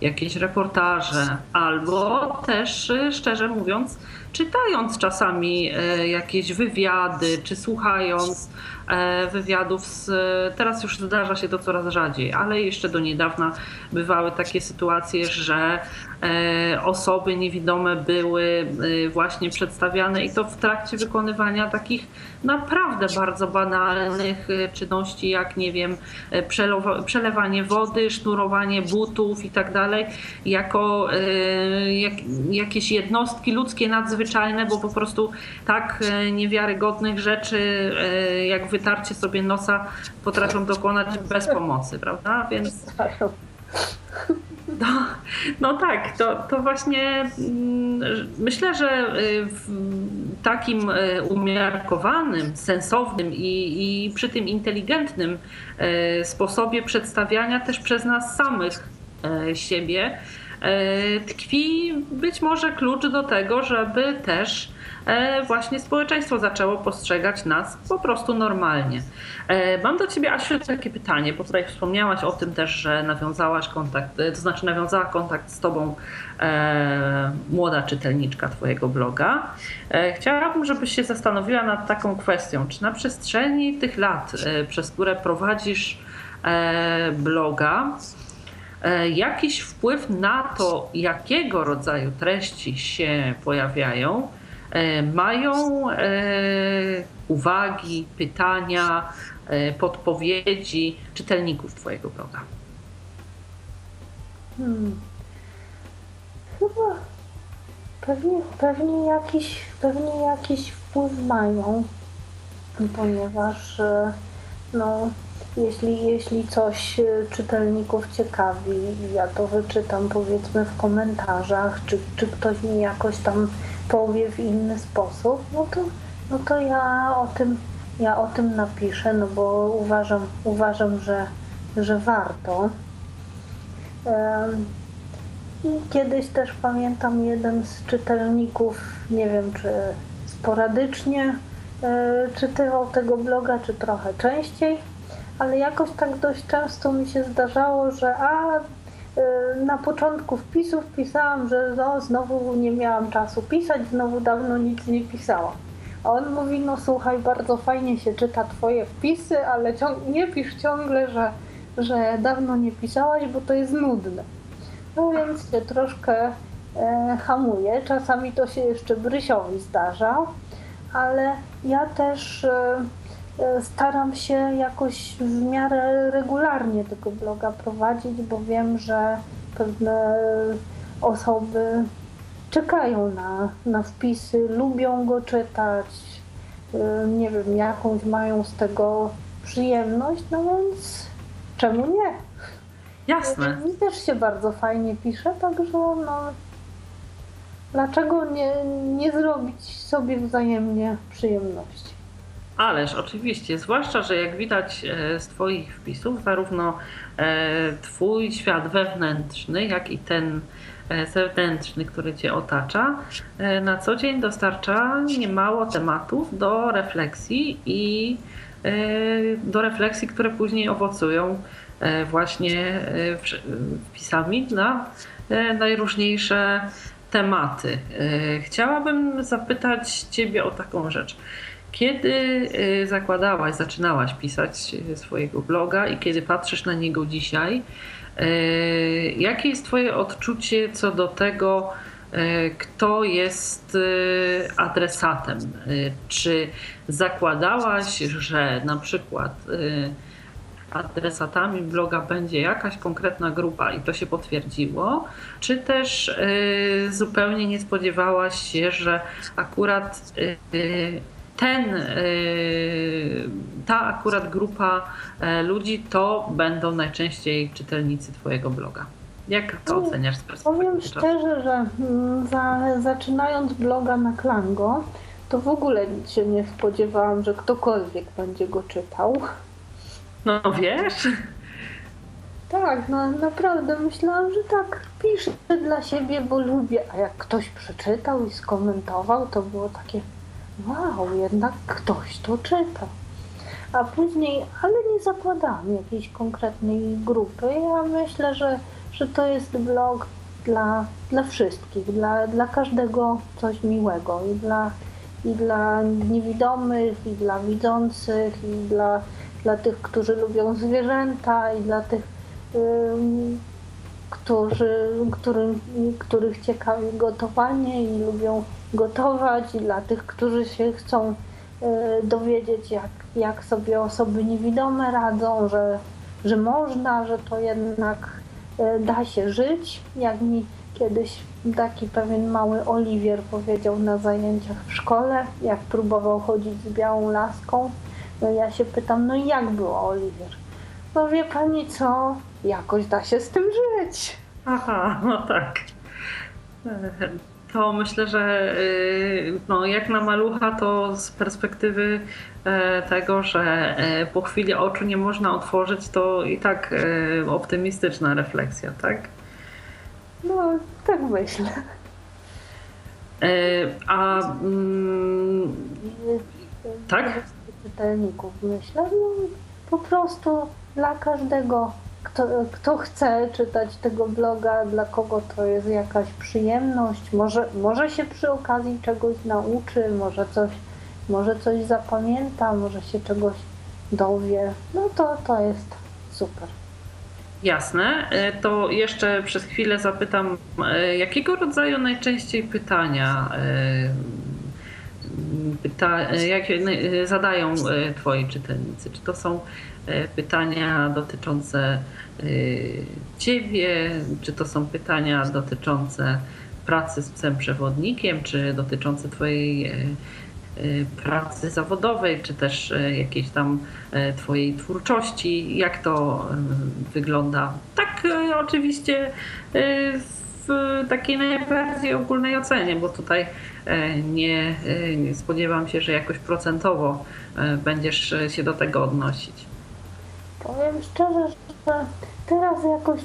jakieś reportaże, albo też, szczerze mówiąc, czytając czasami jakieś wywiady, czy słuchając wywiadów, z, teraz już zdarza się to coraz rzadziej, ale jeszcze do niedawna bywały takie sytuacje, że osoby niewidome były właśnie przedstawiane i to w trakcie wykonywania takich naprawdę bardzo banalnych czynności, jak nie wiem, przelewanie wody, sznurowanie butów i tak dalej, jako jak, jakieś jednostki ludzkie nadzwyczajne, bo po prostu tak niewiarygodnych rzeczy jak wytarcie sobie nosa potrafią dokonać bez pomocy, prawda? Więc no, no tak, to, to właśnie myślę, że w takim umiarkowanym, sensownym i, i przy tym inteligentnym sposobie przedstawiania też przez nas samych siebie tkwi być może klucz do tego, żeby też właśnie społeczeństwo zaczęło postrzegać nas po prostu normalnie. Mam do ciebie, Asiu, takie pytanie, bo tutaj wspomniałaś o tym też, że nawiązałaś kontakt, to znaczy nawiązała kontakt z tobą e, młoda czytelniczka twojego bloga. E, chciałabym, żebyś się zastanowiła nad taką kwestią, czy na przestrzeni tych lat, e, przez które prowadzisz e, bloga, jakiś wpływ na to, jakiego rodzaju treści się pojawiają, mają uwagi, pytania, podpowiedzi czytelników twojego bloga? Hmm. Chyba pewnie, pewnie, jakiś, pewnie jakiś wpływ mają, ponieważ no, Jeśli, jeśli coś czytelników ciekawi, ja to wyczytam powiedzmy w komentarzach, czy, czy ktoś mi jakoś tam powie w inny sposób, no to, no to ja o tym, ja o tym napiszę, no bo uważam, uważam, że, że warto. I kiedyś też pamiętam jeden z czytelników, nie wiem czy sporadycznie czytywał tego bloga, czy trochę częściej, ale jakoś tak dość często mi się zdarzało, że a na początku wpisów pisałam, że no, znowu nie miałam czasu pisać, znowu dawno nic nie pisałam. A on mówi, no słuchaj, bardzo fajnie się czyta twoje wpisy, ale ciąg- nie pisz ciągle, że, że dawno nie pisałaś, bo to jest nudne. No więc się troszkę e, hamuje, czasami to się jeszcze Brysiowi zdarza, ale ja też e, staram się jakoś w miarę regularnie tego bloga prowadzić, bo wiem, że pewne osoby czekają na, na wpisy, lubią go czytać, nie wiem, jakąś mają z tego przyjemność, no więc czemu nie? Jasne. Mi też się bardzo fajnie pisze, także no dlaczego nie, nie zrobić sobie wzajemnie przyjemności? Ależ oczywiście, zwłaszcza, że jak widać z twoich wpisów, zarówno twój świat wewnętrzny, jak i ten zewnętrzny, który cię otacza, na co dzień dostarcza niemało tematów do refleksji i do refleksji, które później owocują właśnie wpisami na najróżniejsze tematy. Chciałabym zapytać ciebie o taką rzecz. Kiedy zakładałaś, zaczynałaś pisać swojego bloga i kiedy patrzysz na niego dzisiaj, jakie jest twoje odczucie co do tego, kto jest adresatem? Czy zakładałaś, że na przykład adresatami bloga będzie jakaś konkretna grupa i to się potwierdziło, czy też zupełnie nie spodziewałaś się, że akurat Ten, ta akurat grupa ludzi to będą najczęściej czytelnicy twojego bloga. Jak to oceniasz z perspektywy Powiem czasu? Szczerze, że za, zaczynając bloga na Klango, to w ogóle się nie spodziewałam, że ktokolwiek będzie go czytał. No wiesz? Tak, no naprawdę myślałam, że tak piszę dla siebie, bo lubię. A jak ktoś przeczytał i skomentował, to było takie... wow, jednak ktoś to czyta. A później, ale nie zakładałam jakiejś konkretnej grupy. Ja myślę, że, że to jest blog dla, dla wszystkich, dla, dla każdego coś miłego. I dla, i dla niewidomych, i dla widzących, i dla, dla tych, którzy lubią zwierzęta, i dla tych, ym, którzy, którym, których ciekawi gotowanie i lubią gotować, i dla tych, którzy się chcą y, dowiedzieć, jak, jak sobie osoby niewidome radzą, że, że można, że to jednak y, da się żyć. Jak mi kiedyś taki pewien mały Oliwier powiedział na zajęciach w szkole, jak próbował chodzić z białą laską, no ja się pytam, no i jak było, Oliwier? No wie pani co, jakoś da się z tym żyć. Aha, no tak. To myślę, że no, jak na malucha to z perspektywy tego, że po chwili oczu nie można otworzyć, to i tak optymistyczna refleksja, tak? No, tak myślę. A mm, tak? Czytelników myślę, no, po prostu dla każdego. Kto, kto chce czytać tego bloga, dla kogo to jest jakaś przyjemność, może, może się przy okazji czegoś nauczy, może coś, może coś zapamięta, może się czegoś dowie, no to, to jest super. Jasne, to jeszcze przez chwilę zapytam, jakiego rodzaju najczęściej pytania pyta, jakie zadają twoi czytelnicy? Czy to są pytania dotyczące ciebie, czy to są pytania dotyczące pracy z psem przewodnikiem, czy dotyczące twojej pracy zawodowej, czy też jakiejś tam twojej twórczości, jak to wygląda? Tak, oczywiście w takiej najbardziej ogólnej ocenie, bo tutaj nie, nie spodziewam się, że jakoś procentowo będziesz się do tego odnosić. Powiem szczerze, że teraz jakoś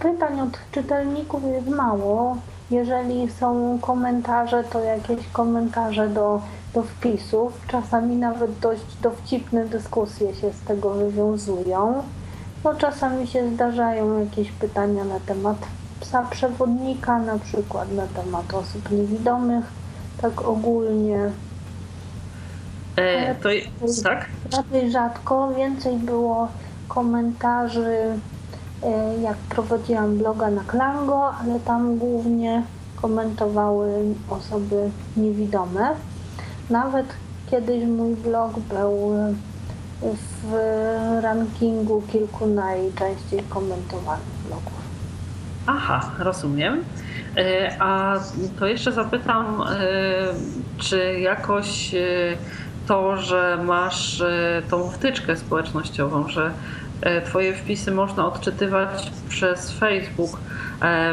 pytań od czytelników jest mało. Jeżeli są komentarze, to jakieś komentarze do, do wpisów. Czasami nawet dość dowcipne dyskusje się z tego wywiązują. No, czasami się zdarzają jakieś pytania na temat psa przewodnika, na przykład na temat osób niewidomych, tak ogólnie. E, to jest, tak? Raczej rzadko. Więcej było komentarzy, jak prowadziłam bloga na Klango, ale tam głównie komentowały osoby niewidome. Nawet kiedyś mój blog był w rankingu kilku najczęściej komentowanych blogów. Aha, rozumiem. A to jeszcze zapytam, czy jakoś to, że masz tą wtyczkę społecznościową, że twoje wpisy można odczytywać przez Facebook,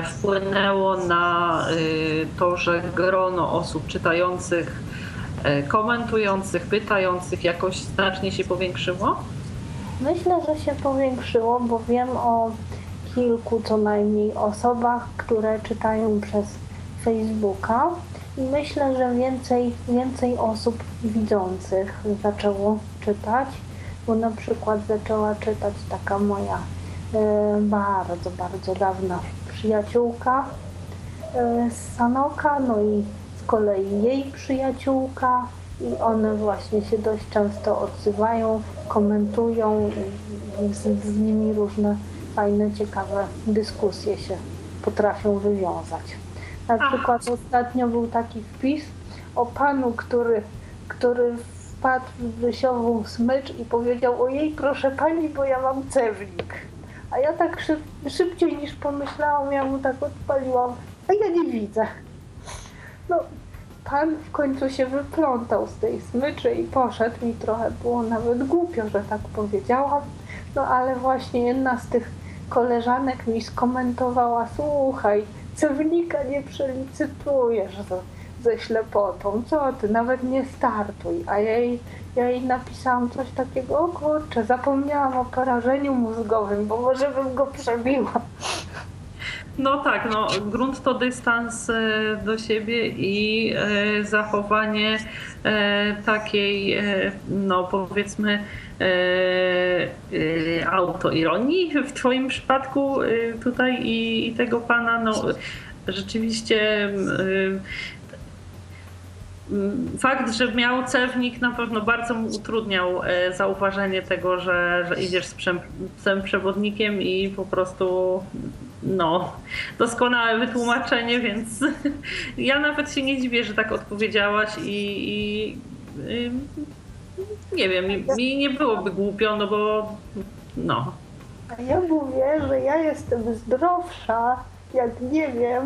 wpłynęło na to, że grono osób czytających, komentujących, pytających jakoś znacznie się powiększyło? Myślę, że się powiększyło, bo wiem o kilku co najmniej osobach, które czytają przez Facebooka i myślę, że więcej, więcej osób widzących zaczęło czytać. Bo na przykład zaczęła czytać taka moja y, bardzo, bardzo dawna przyjaciółka y, z Sanoka, no i z kolei jej przyjaciółka i one właśnie się dość często odzywają, komentują i z, z nimi różne fajne, ciekawe dyskusje się potrafią wywiązać. Na Aha. przykład ostatnio był taki wpis o panu, który, który wpadł w wysiową smycz i powiedział: ojej, proszę pani, bo ja mam cewnik. A ja tak szyb, szybciej niż pomyślałam, ja mu tak odpaliłam, a ja nie widzę. No, pan w końcu się wyplątał z tej smyczy i poszedł. Mi trochę było nawet głupio, że tak powiedziałam. No ale właśnie jedna z tych koleżanek mi skomentowała: słuchaj, cewnika nie przelicytujesz ze ślepotą, co ty, nawet nie startuj. A ja jej, ja jej napisałam coś takiego: o kurczę, zapomniałam o porażeniu mózgowym, bo może bym go przebiła. No tak, no grunt to dystans do siebie i zachowanie takiej, no powiedzmy, autoironii w twoim przypadku tutaj i, i tego pana, no rzeczywiście fakt, że miał cewnik, na pewno bardzo mu utrudniał zauważenie tego, że, że idziesz z psem przewodnikiem i po prostu no, doskonałe wytłumaczenie, więc ja nawet się nie dziwię, że tak odpowiedziałaś i, i, i nie wiem, mi, mi nie byłoby głupio, no bo no. A ja mówię, że ja jestem zdrowsza, jak nie wiem,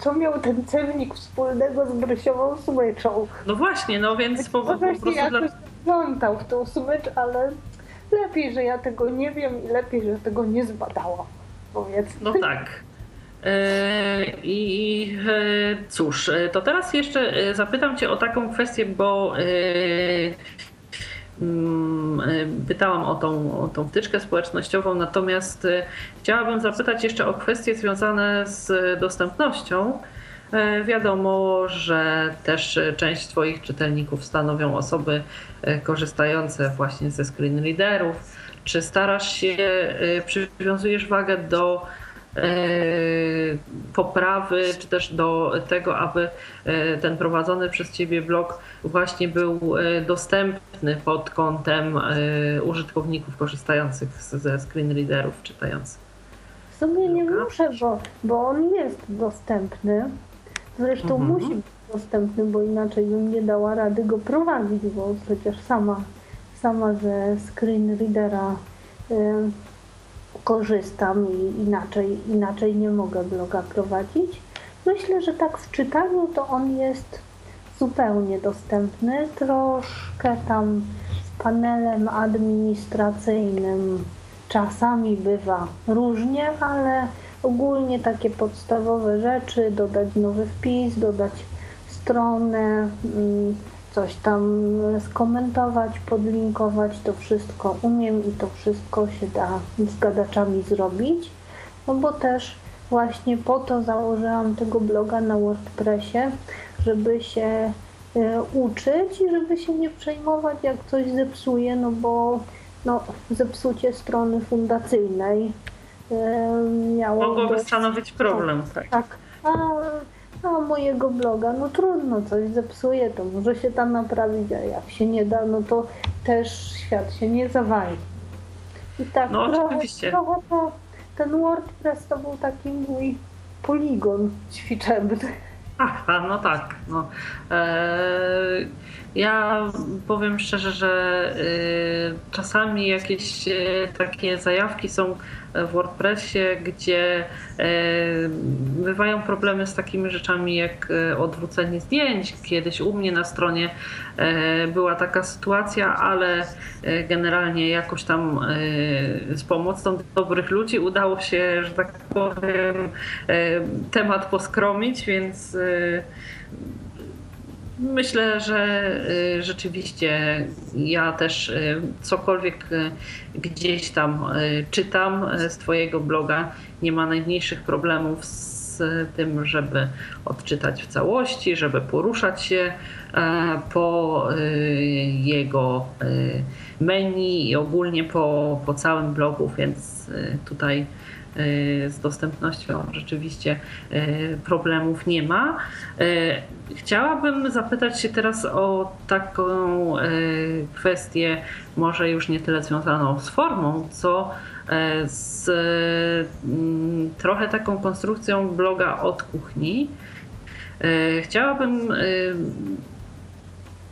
co miał ten cewnik wspólnego z brysiową smyczą. No właśnie, no więc po, po prostu... Ja dla... plątał w tą smycz, ale lepiej, że ja tego nie wiem i lepiej, że tego nie zbadałam, powiedzmy. No tak. I cóż, to teraz jeszcze zapytam cię o taką kwestię, bo pytałam o tą, o tą wtyczkę społecznościową, natomiast chciałabym zapytać jeszcze o kwestie związane z dostępnością. Wiadomo, że też część twoich czytelników stanowią osoby korzystające właśnie ze screenreaderów. Czy starasz się, przywiązujesz wagę do poprawy, czy też do tego, aby ten prowadzony przez ciebie blog właśnie był dostępny pod kątem użytkowników korzystających ze screenreaderów, czytających? W sumie nie muszę, bo, bo on jest dostępny. Zresztą mhm. musi być dostępny, bo inaczej bym nie dała rady go prowadzić, bo przecież sama, sama ze screenreadera y, korzystam i inaczej, inaczej nie mogę bloga prowadzić. Myślę, że tak w czytaniu to on jest z zupełnie dostępny, troszkę tam z panelem administracyjnym czasami bywa różnie, ale ogólnie takie podstawowe rzeczy, dodać nowy wpis, dodać stronę, coś tam skomentować, podlinkować, to wszystko umiem i to wszystko się da z gadaczami zrobić, no bo też właśnie po to założyłam tego bloga na WordPressie, żeby się uczyć i żeby się nie przejmować, jak coś zepsuję, no bo no, zepsucie strony fundacyjnej miało mogłoby dość... stanowić problem, tak. tak. A, a mojego bloga, no trudno, coś zepsuje, to może się tam naprawić, a jak się nie da, no to też świat się nie zawali. I tak no, trochę, trochę to, ten WordPress to był taki mój poligon ćwiczebny. Aha, no tak. No. Eee, ja powiem szczerze, że y, czasami jakieś y, takie zajawki są w WordPressie, gdzie y, bywają problemy z takimi rzeczami jak y, odwrócenie zdjęć. Kiedyś u mnie na stronie y, była taka sytuacja, ale y, generalnie jakoś tam y, z pomocą dobrych ludzi udało się, że tak powiem, y, temat poskromić, więc y, myślę, że rzeczywiście ja też cokolwiek gdzieś tam czytam z Twojego bloga, nie ma najmniejszych problemów z tym, żeby odczytać w całości, żeby poruszać się po jego menu i ogólnie po, po całym blogu, więc tutaj z dostępnością rzeczywiście problemów nie ma. Chciałabym zapytać się teraz o taką kwestię, może już nie tyle związaną z formą, co z trochę taką konstrukcją bloga od kuchni. Chciałabym,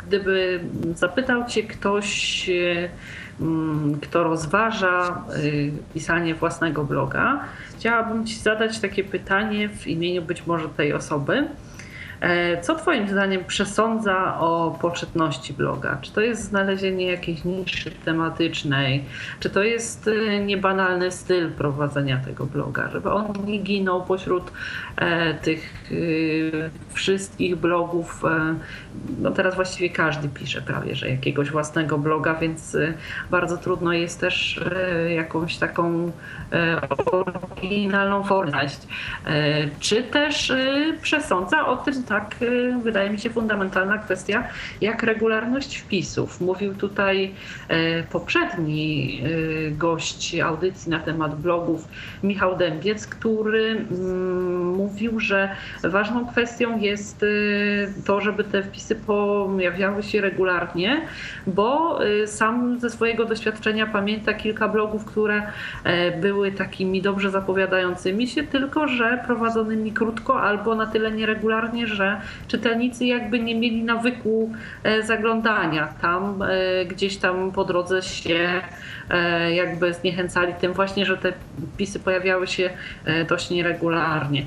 gdyby zapytał Cię ktoś, kto rozważa pisanie własnego bloga, chciałabym Ci zadać takie pytanie w imieniu być może tej osoby. Co Twoim zdaniem przesądza o poczytności bloga? Czy to jest znalezienie jakiejś niszy tematycznej? Czy to jest niebanalny styl prowadzenia tego bloga? Żeby on nie ginął pośród tych wszystkich blogów. No teraz właściwie każdy pisze prawie, że jakiegoś własnego bloga, więc bardzo trudno jest też jakąś taką oryginalną formę znaleźć. Czy też przesądza o tym, tak, wydaje mi się, fundamentalna kwestia, jak regularność wpisów. Mówił tutaj poprzedni gość audycji na temat blogów, Michał Dębiec, który mówił, że ważną kwestią jest to, żeby te wpisy pojawiały się regularnie, bo sam ze swojego doświadczenia pamięta kilka blogów, które były takimi dobrze zapowiadającymi się, tylko że prowadzonymi krótko albo na tyle nieregularnie, że czytelnicy jakby nie mieli nawyku zaglądania tam, gdzieś tam po drodze się jakby zniechęcali tym właśnie, że te wpisy pojawiały się dość nieregularnie.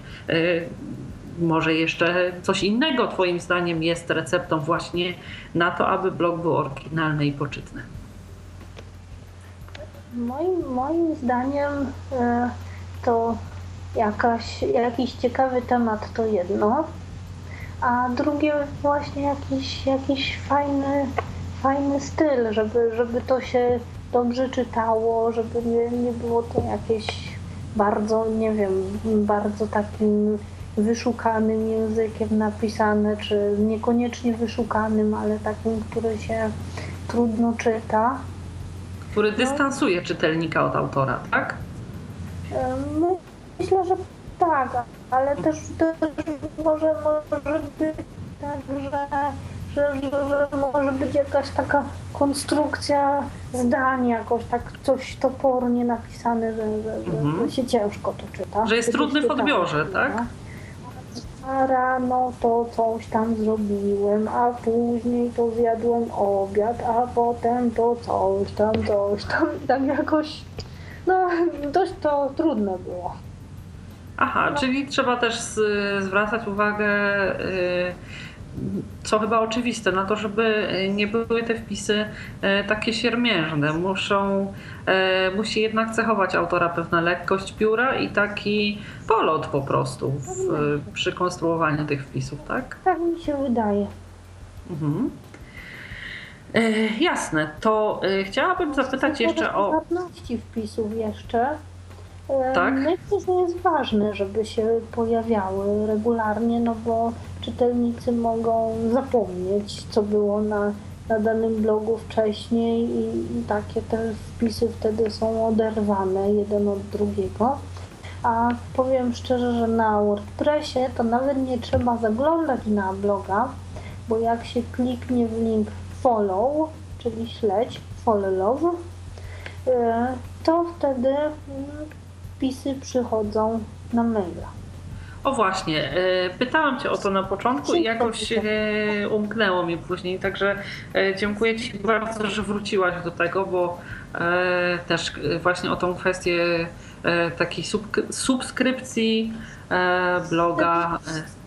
Może jeszcze coś innego Twoim zdaniem jest receptą właśnie na to, aby blog był oryginalny i poczytny? Moim, moim zdaniem to jakaś, jakiś ciekawy temat to jedno, a drugie właśnie jakiś, jakiś fajny, fajny styl, żeby, żeby to się dobrze czytało, żeby nie, nie było to jakieś bardzo, nie wiem, bardzo takim wyszukanym językiem napisane, czy niekoniecznie wyszukanym, ale takim, który się trudno czyta. Który dystansuje no. czytelnika od autora, tak? Myślę, że tak, ale też, też może, może być tak, że, że, że może być jakaś taka konstrukcja zdań, jakoś tak coś topornie napisane, że, że, mhm. że się ciężko to czyta. Że jest trudny w odbiorze, tak? A rano to coś tam zrobiłem, a później to zjadłem obiad, a potem to coś tam, coś tam, tam jakoś, no dość to trudne było. Aha, czyli trzeba też z, zwracać uwagę y, co chyba oczywiste, na to, żeby nie były te wpisy takie siermiężne. Muszą, musi jednak cechować autora pewna lekkość pióra i taki polot po prostu w, przy konstruowaniu tych wpisów, tak? Tak mi się wydaje. Mhm. Jasne, to chciałabym zapytać jeszcze o... wartości wpisów jeszcze. Tak? Myślę, że jest ważne, żeby się pojawiały regularnie, no bo czytelnicy mogą zapomnieć, co było na, na danym blogu wcześniej i, i takie te wpisy wtedy są oderwane jeden od drugiego. A powiem szczerze, że na WordPressie to nawet nie trzeba zaglądać na bloga, bo jak się kliknie w link follow, czyli śledź, follow, to wtedy wpisy przychodzą na maila. O właśnie, pytałam Cię o to na początku i jakoś umknęło mi później, także dziękuję Ci bardzo, że wróciłaś do tego, bo też właśnie o tą kwestię takiej subskrypcji bloga.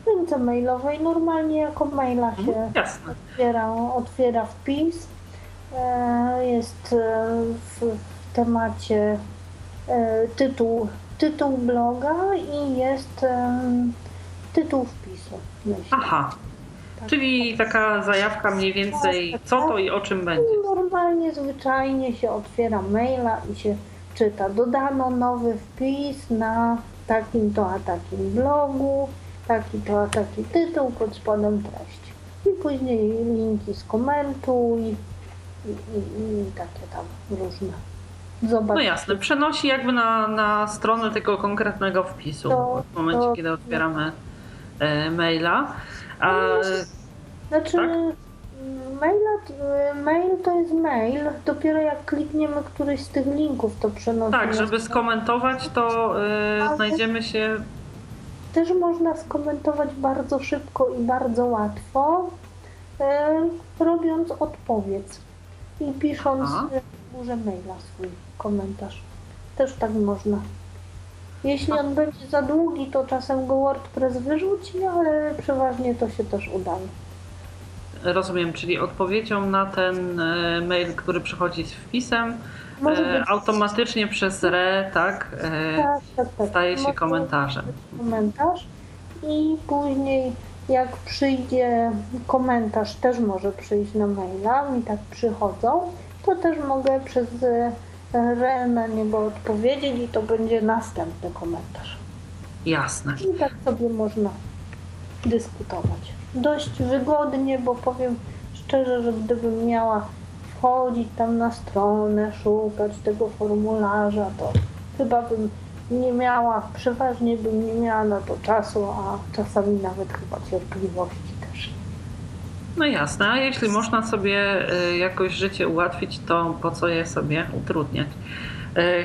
Skrzynce mailowej normalnie jako maila się Jasne. otwiera, otwiera wpis, jest w temacie tytuł, tytuł bloga i jest tytuł wpisu. Myślę. Aha, tak, czyli tak. Taka zajawka mniej więcej co to i o czym będzie. Normalnie, zwyczajnie się otwiera maila i się czyta. Dodano nowy wpis na takim to a takim blogu. Taki to, taki tytuł pod spodem treść. I później linki z komentu i, i, i, i takie tam różne. Zobacz. No jasne, przenosi jakby na, na stronę tego konkretnego wpisu to, w momencie, to, kiedy otwieramy e, maila. A, znaczy tak? maila, mail to jest mail, dopiero jak klikniemy któryś z tych linków to przenosi. Tak, żeby skomentować to e, znajdziemy się... Też można skomentować bardzo szybko i bardzo łatwo, y, robiąc odpowiedź i pisząc w górze maila swój komentarz. Też tak można. Jeśli on będzie za długi, to czasem go WordPress wyrzuci, ale przeważnie to się też udaje. Rozumiem, czyli odpowiedzią na ten e, mail, który przychodzi z wpisem, e, automatycznie z... przez re, tak, e, tak, tak, tak. staje się Może komentarzem. Komentarz i później jak przyjdzie komentarz, też może przyjść na maila, mi tak przychodzą, to też mogę przez re na niego odpowiedzieć i to będzie następny komentarz. Jasne. I tak sobie można dyskutować. Dość wygodnie, bo powiem szczerze, że gdybym miała wchodzić tam na stronę, szukać tego formularza, to chyba bym nie miała, przeważnie bym nie miała na to czasu, a czasami nawet chyba cierpliwości też. No jasne, a jeśli można sobie jakoś życie ułatwić, to po co je sobie utrudniać?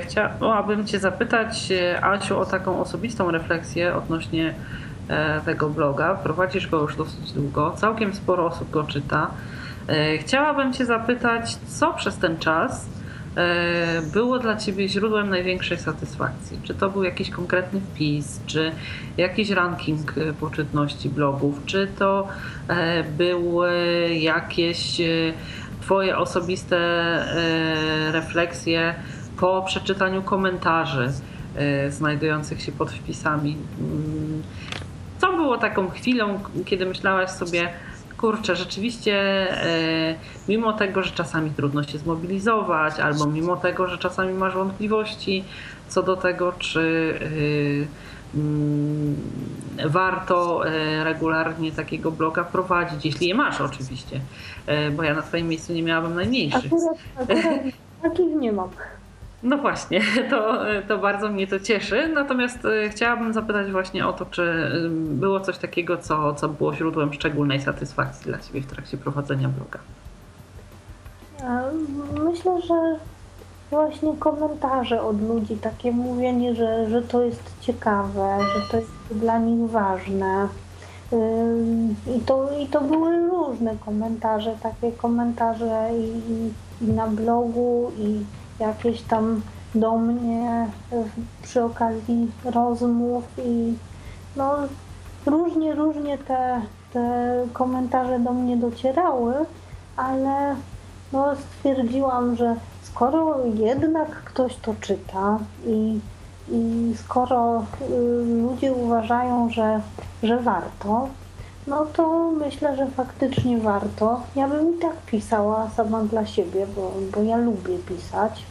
Chciałabym Cię zapytać, Asiu, o taką osobistą refleksję odnośnie tego bloga. Prowadzisz go już dosyć długo, całkiem sporo osób go czyta. Chciałabym Cię zapytać, co przez ten czas było dla Ciebie źródłem największej satysfakcji? Czy to był jakiś konkretny wpis, czy jakiś ranking poczytności blogów, czy to były jakieś Twoje osobiste refleksje po przeczytaniu komentarzy znajdujących się pod wpisami? Co było taką chwilą, kiedy myślałaś sobie, kurczę, rzeczywiście mimo tego, że czasami trudno się zmobilizować, albo mimo tego, że czasami masz wątpliwości co do tego, czy warto regularnie takiego bloga prowadzić, jeśli je masz oczywiście, bo ja na Twoim miejscu nie miałabym najmniejszych. Takich nie mam. No właśnie, to, to bardzo mnie to cieszy, natomiast chciałabym zapytać właśnie o to, czy było coś takiego, co, co było źródłem szczególnej satysfakcji dla Ciebie w trakcie prowadzenia bloga? Myślę, że właśnie komentarze od ludzi, takie mówienie, że, że to jest ciekawe, że to jest dla nich ważne. I to, i to były różne komentarze, takie komentarze i, i na blogu, i jakieś tam do mnie przy okazji rozmów i no Różnie, różnie te, te komentarze do mnie docierały, ale no stwierdziłam, że skoro jednak ktoś to czyta i, i skoro y, ludzie uważają, że, że warto, no to myślę, że faktycznie warto. Ja bym i tak pisała sama dla siebie, bo, bo ja lubię pisać.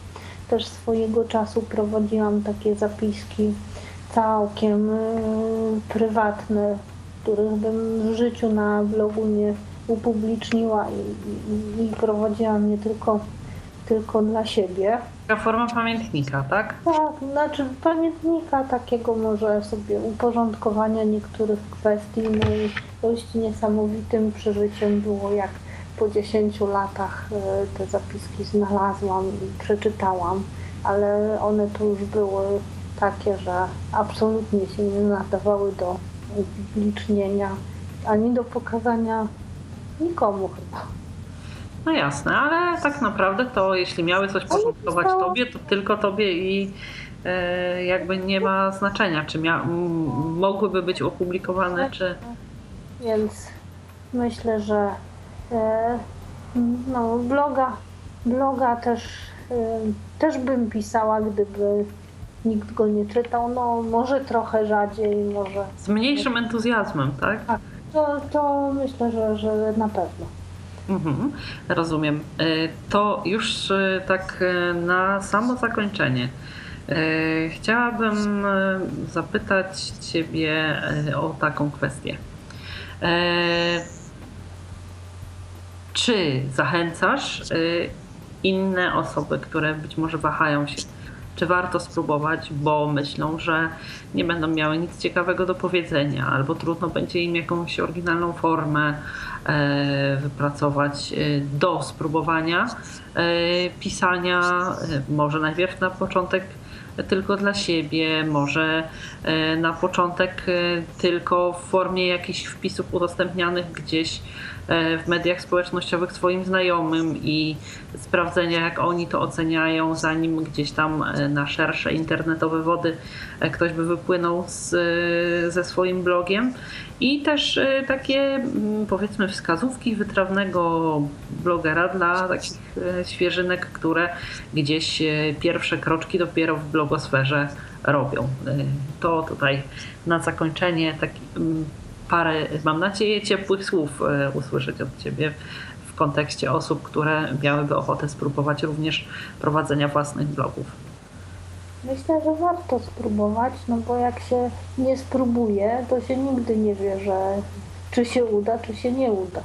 Też swojego czasu prowadziłam takie zapiski całkiem y, prywatne, których bym w życiu na blogu nie upubliczniła i, i, i prowadziłam je tylko, tylko dla siebie. Taka forma pamiętnika, tak? Tak, znaczy pamiętnika takiego może sobie uporządkowania niektórych kwestii. No i dość niesamowitym przeżyciem było, jak po dziesięciu latach te zapiski znalazłam i przeczytałam, ale one to już były takie, że absolutnie się nie nadawały do upublicznienia, ani do pokazania nikomu chyba. No jasne, ale tak naprawdę to jeśli miały coś porządkować tobie, to tylko tobie i e, jakby nie ma znaczenia, czy mia- m- mogłyby być opublikowane, czy... Więc myślę, że e, no, bloga, bloga też, e, też bym pisała, gdyby nikt go nie czytał, no może trochę rzadziej, może... Z mniejszym entuzjazmem, tak? Tak, to, to myślę, że, że na pewno. Mhm, rozumiem. To już tak na samo zakończenie. Chciałabym zapytać Ciebie o taką kwestię. Czy zachęcasz inne osoby, które być może wahają się, czy warto spróbować, bo myślą, że nie będą miały nic ciekawego do powiedzenia, albo trudno będzie im jakąś oryginalną formę e, wypracować e, do spróbowania e, pisania, e, może najpierw na początek tylko dla siebie, może e, na początek e, tylko w formie jakichś wpisów udostępnianych gdzieś w mediach społecznościowych swoim znajomym i sprawdzenia, jak oni to oceniają, zanim gdzieś tam na szersze internetowe wody ktoś by wypłynął z, ze swoim blogiem. I też takie, powiedzmy, wskazówki wytrawnego blogera dla takich świeżynek, które gdzieś pierwsze kroczki dopiero w blogosferze robią. To tutaj na zakończenie taki parę, mam nadzieję, ciepłych słów usłyszeć od Ciebie w kontekście osób, które miałyby ochotę spróbować również prowadzenia własnych blogów. Myślę, że warto spróbować, no bo jak się nie spróbuje, to się nigdy nie wie, że czy się uda, czy się nie uda.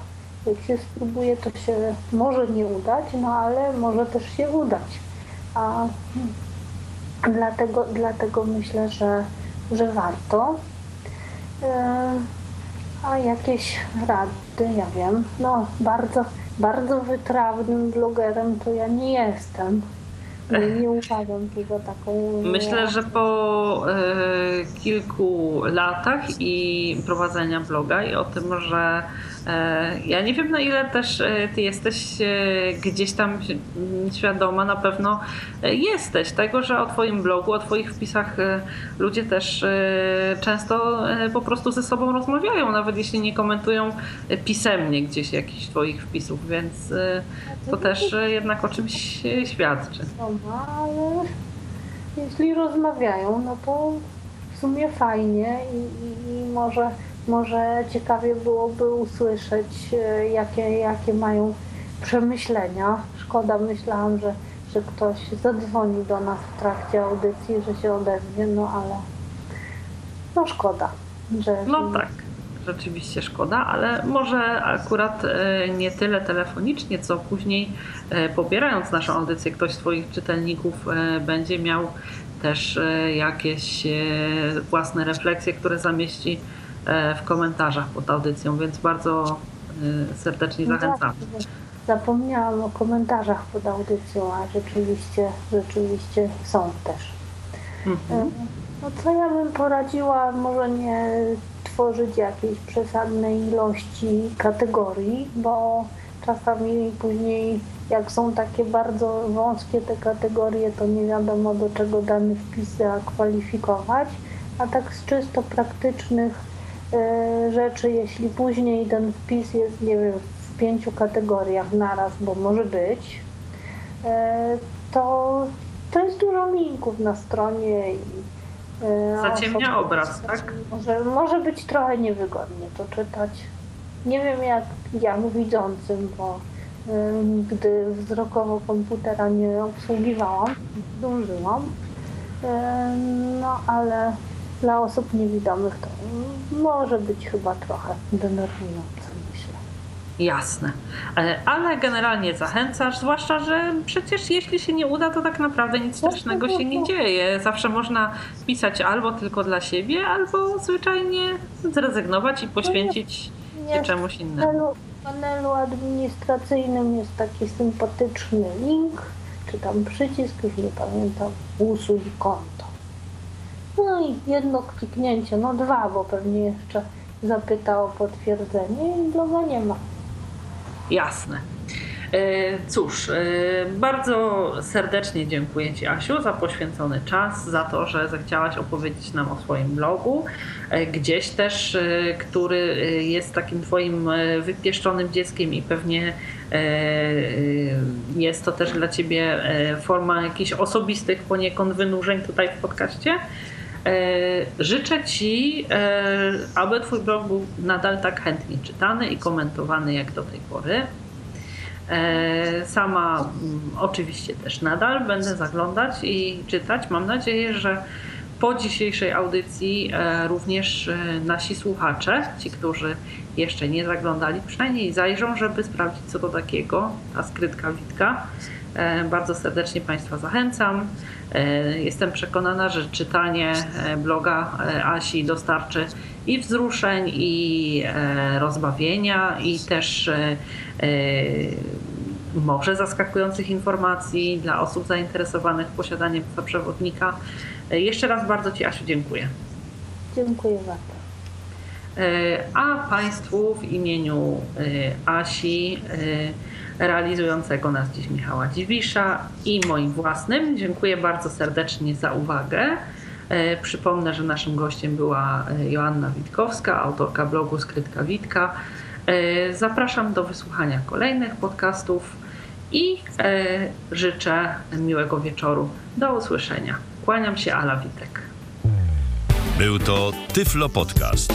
Jak się spróbuje, to się może nie udać, no ale może też się udać. A dlatego, dlatego myślę, że, że warto. A jakieś rady, ja wiem, no bardzo, bardzo wytrawnym blogerem to ja nie jestem. Nie, nie uważam się za taką... Myślę, że po y, kilku latach i prowadzenia bloga i o tym, że y, ja nie wiem, na ile też y, ty jesteś y, gdzieś tam świadoma, na pewno y, jesteś tego, że o twoim blogu, o twoich wpisach y, ludzie też y, często y, po prostu ze sobą rozmawiają, nawet jeśli nie komentują y, pisemnie gdzieś jakichś twoich wpisów, więc y, to też y, jednak o czymś y, świadczy. Ale jeśli rozmawiają, no to w sumie fajnie i, i, i może, może ciekawie byłoby usłyszeć, jakie, jakie mają przemyślenia. Szkoda, myślałam, że, że ktoś zadzwoni do nas w trakcie audycji, że się odezwie, no ale no szkoda, że... No tak. Rzeczywiście szkoda, ale może akurat nie tyle telefonicznie, co później pobierając naszą audycję, ktoś z Twoich czytelników będzie miał też jakieś własne refleksje, które zamieści w komentarzach pod audycją, więc bardzo serdecznie zachęcam. Zapomniałam o komentarzach pod audycją, a rzeczywiście, rzeczywiście są też. Mhm. No co ja bym poradziła, może nie tworzyć jakiejś przesadnej ilości kategorii, bo czasami później, jak są takie bardzo wąskie te kategorie, to nie wiadomo, do czego dany wpis zakwalifikować, a tak z czysto praktycznych rzeczy, jeśli później ten wpis jest, nie wiem, w pięciu kategoriach naraz, bo może być, to, to jest dużo linków na stronie i zaciemnia obraz, tak? Może, może być trochę niewygodnie to czytać. Nie wiem jak jam widzącym, bo y, gdy wzrokowo komputera nie obsługiwałam, zdążyłam, y, no ale dla osób niewidomych to może być chyba trochę denerwujące, myślę. Jasne, ale, ale generalnie zachęcasz, zwłaszcza, że przecież jeśli się nie uda, to tak naprawdę nic strasznego się nie dzieje. Zawsze można pisać albo tylko dla siebie, albo zwyczajnie zrezygnować i poświęcić się czemuś innemu. W panelu administracyjnym jest taki sympatyczny link, czy tam przycisk, już nie pamiętam, usuń konto. No i jedno kliknięcie, no dwa, bo pewnie jeszcze zapyta o potwierdzenie i bloga nie ma. Jasne. Cóż, bardzo serdecznie dziękuję Ci, Asiu, za poświęcony czas, za to, że zechciałaś opowiedzieć nam o swoim blogu, gdzieś też, który jest takim Twoim wypieszczonym dzieckiem i pewnie jest to też dla Ciebie forma jakichś osobistych poniekąd wynurzeń tutaj w podcaście. Życzę Ci, aby Twój blog był nadal tak chętnie czytany i komentowany jak do tej pory. Sama oczywiście też nadal będę zaglądać i czytać. Mam nadzieję, że po dzisiejszej audycji również nasi słuchacze, ci, którzy jeszcze nie zaglądali, przynajmniej zajrzą, żeby sprawdzić co to takiego ta skrytka Witka. Bardzo serdecznie Państwa zachęcam. Jestem przekonana, że czytanie bloga Asi dostarczy i wzruszeń, i rozbawienia, i też może zaskakujących informacji dla osób zainteresowanych posiadaniem psa przewodnika. Jeszcze raz bardzo Ci, Asiu, dziękuję. Dziękuję bardzo. A Państwu w imieniu Asi, realizującego nas dziś Michała Dziwisza i moim własnym, dziękuję bardzo serdecznie za uwagę. Przypomnę, że naszym gościem była Joanna Witkowska, autorka blogu Skrytka Witka. Zapraszam do wysłuchania kolejnych podcastów i życzę miłego wieczoru. Do usłyszenia. Kłaniam się, Ala Witek. Był to Tyflo Podcast.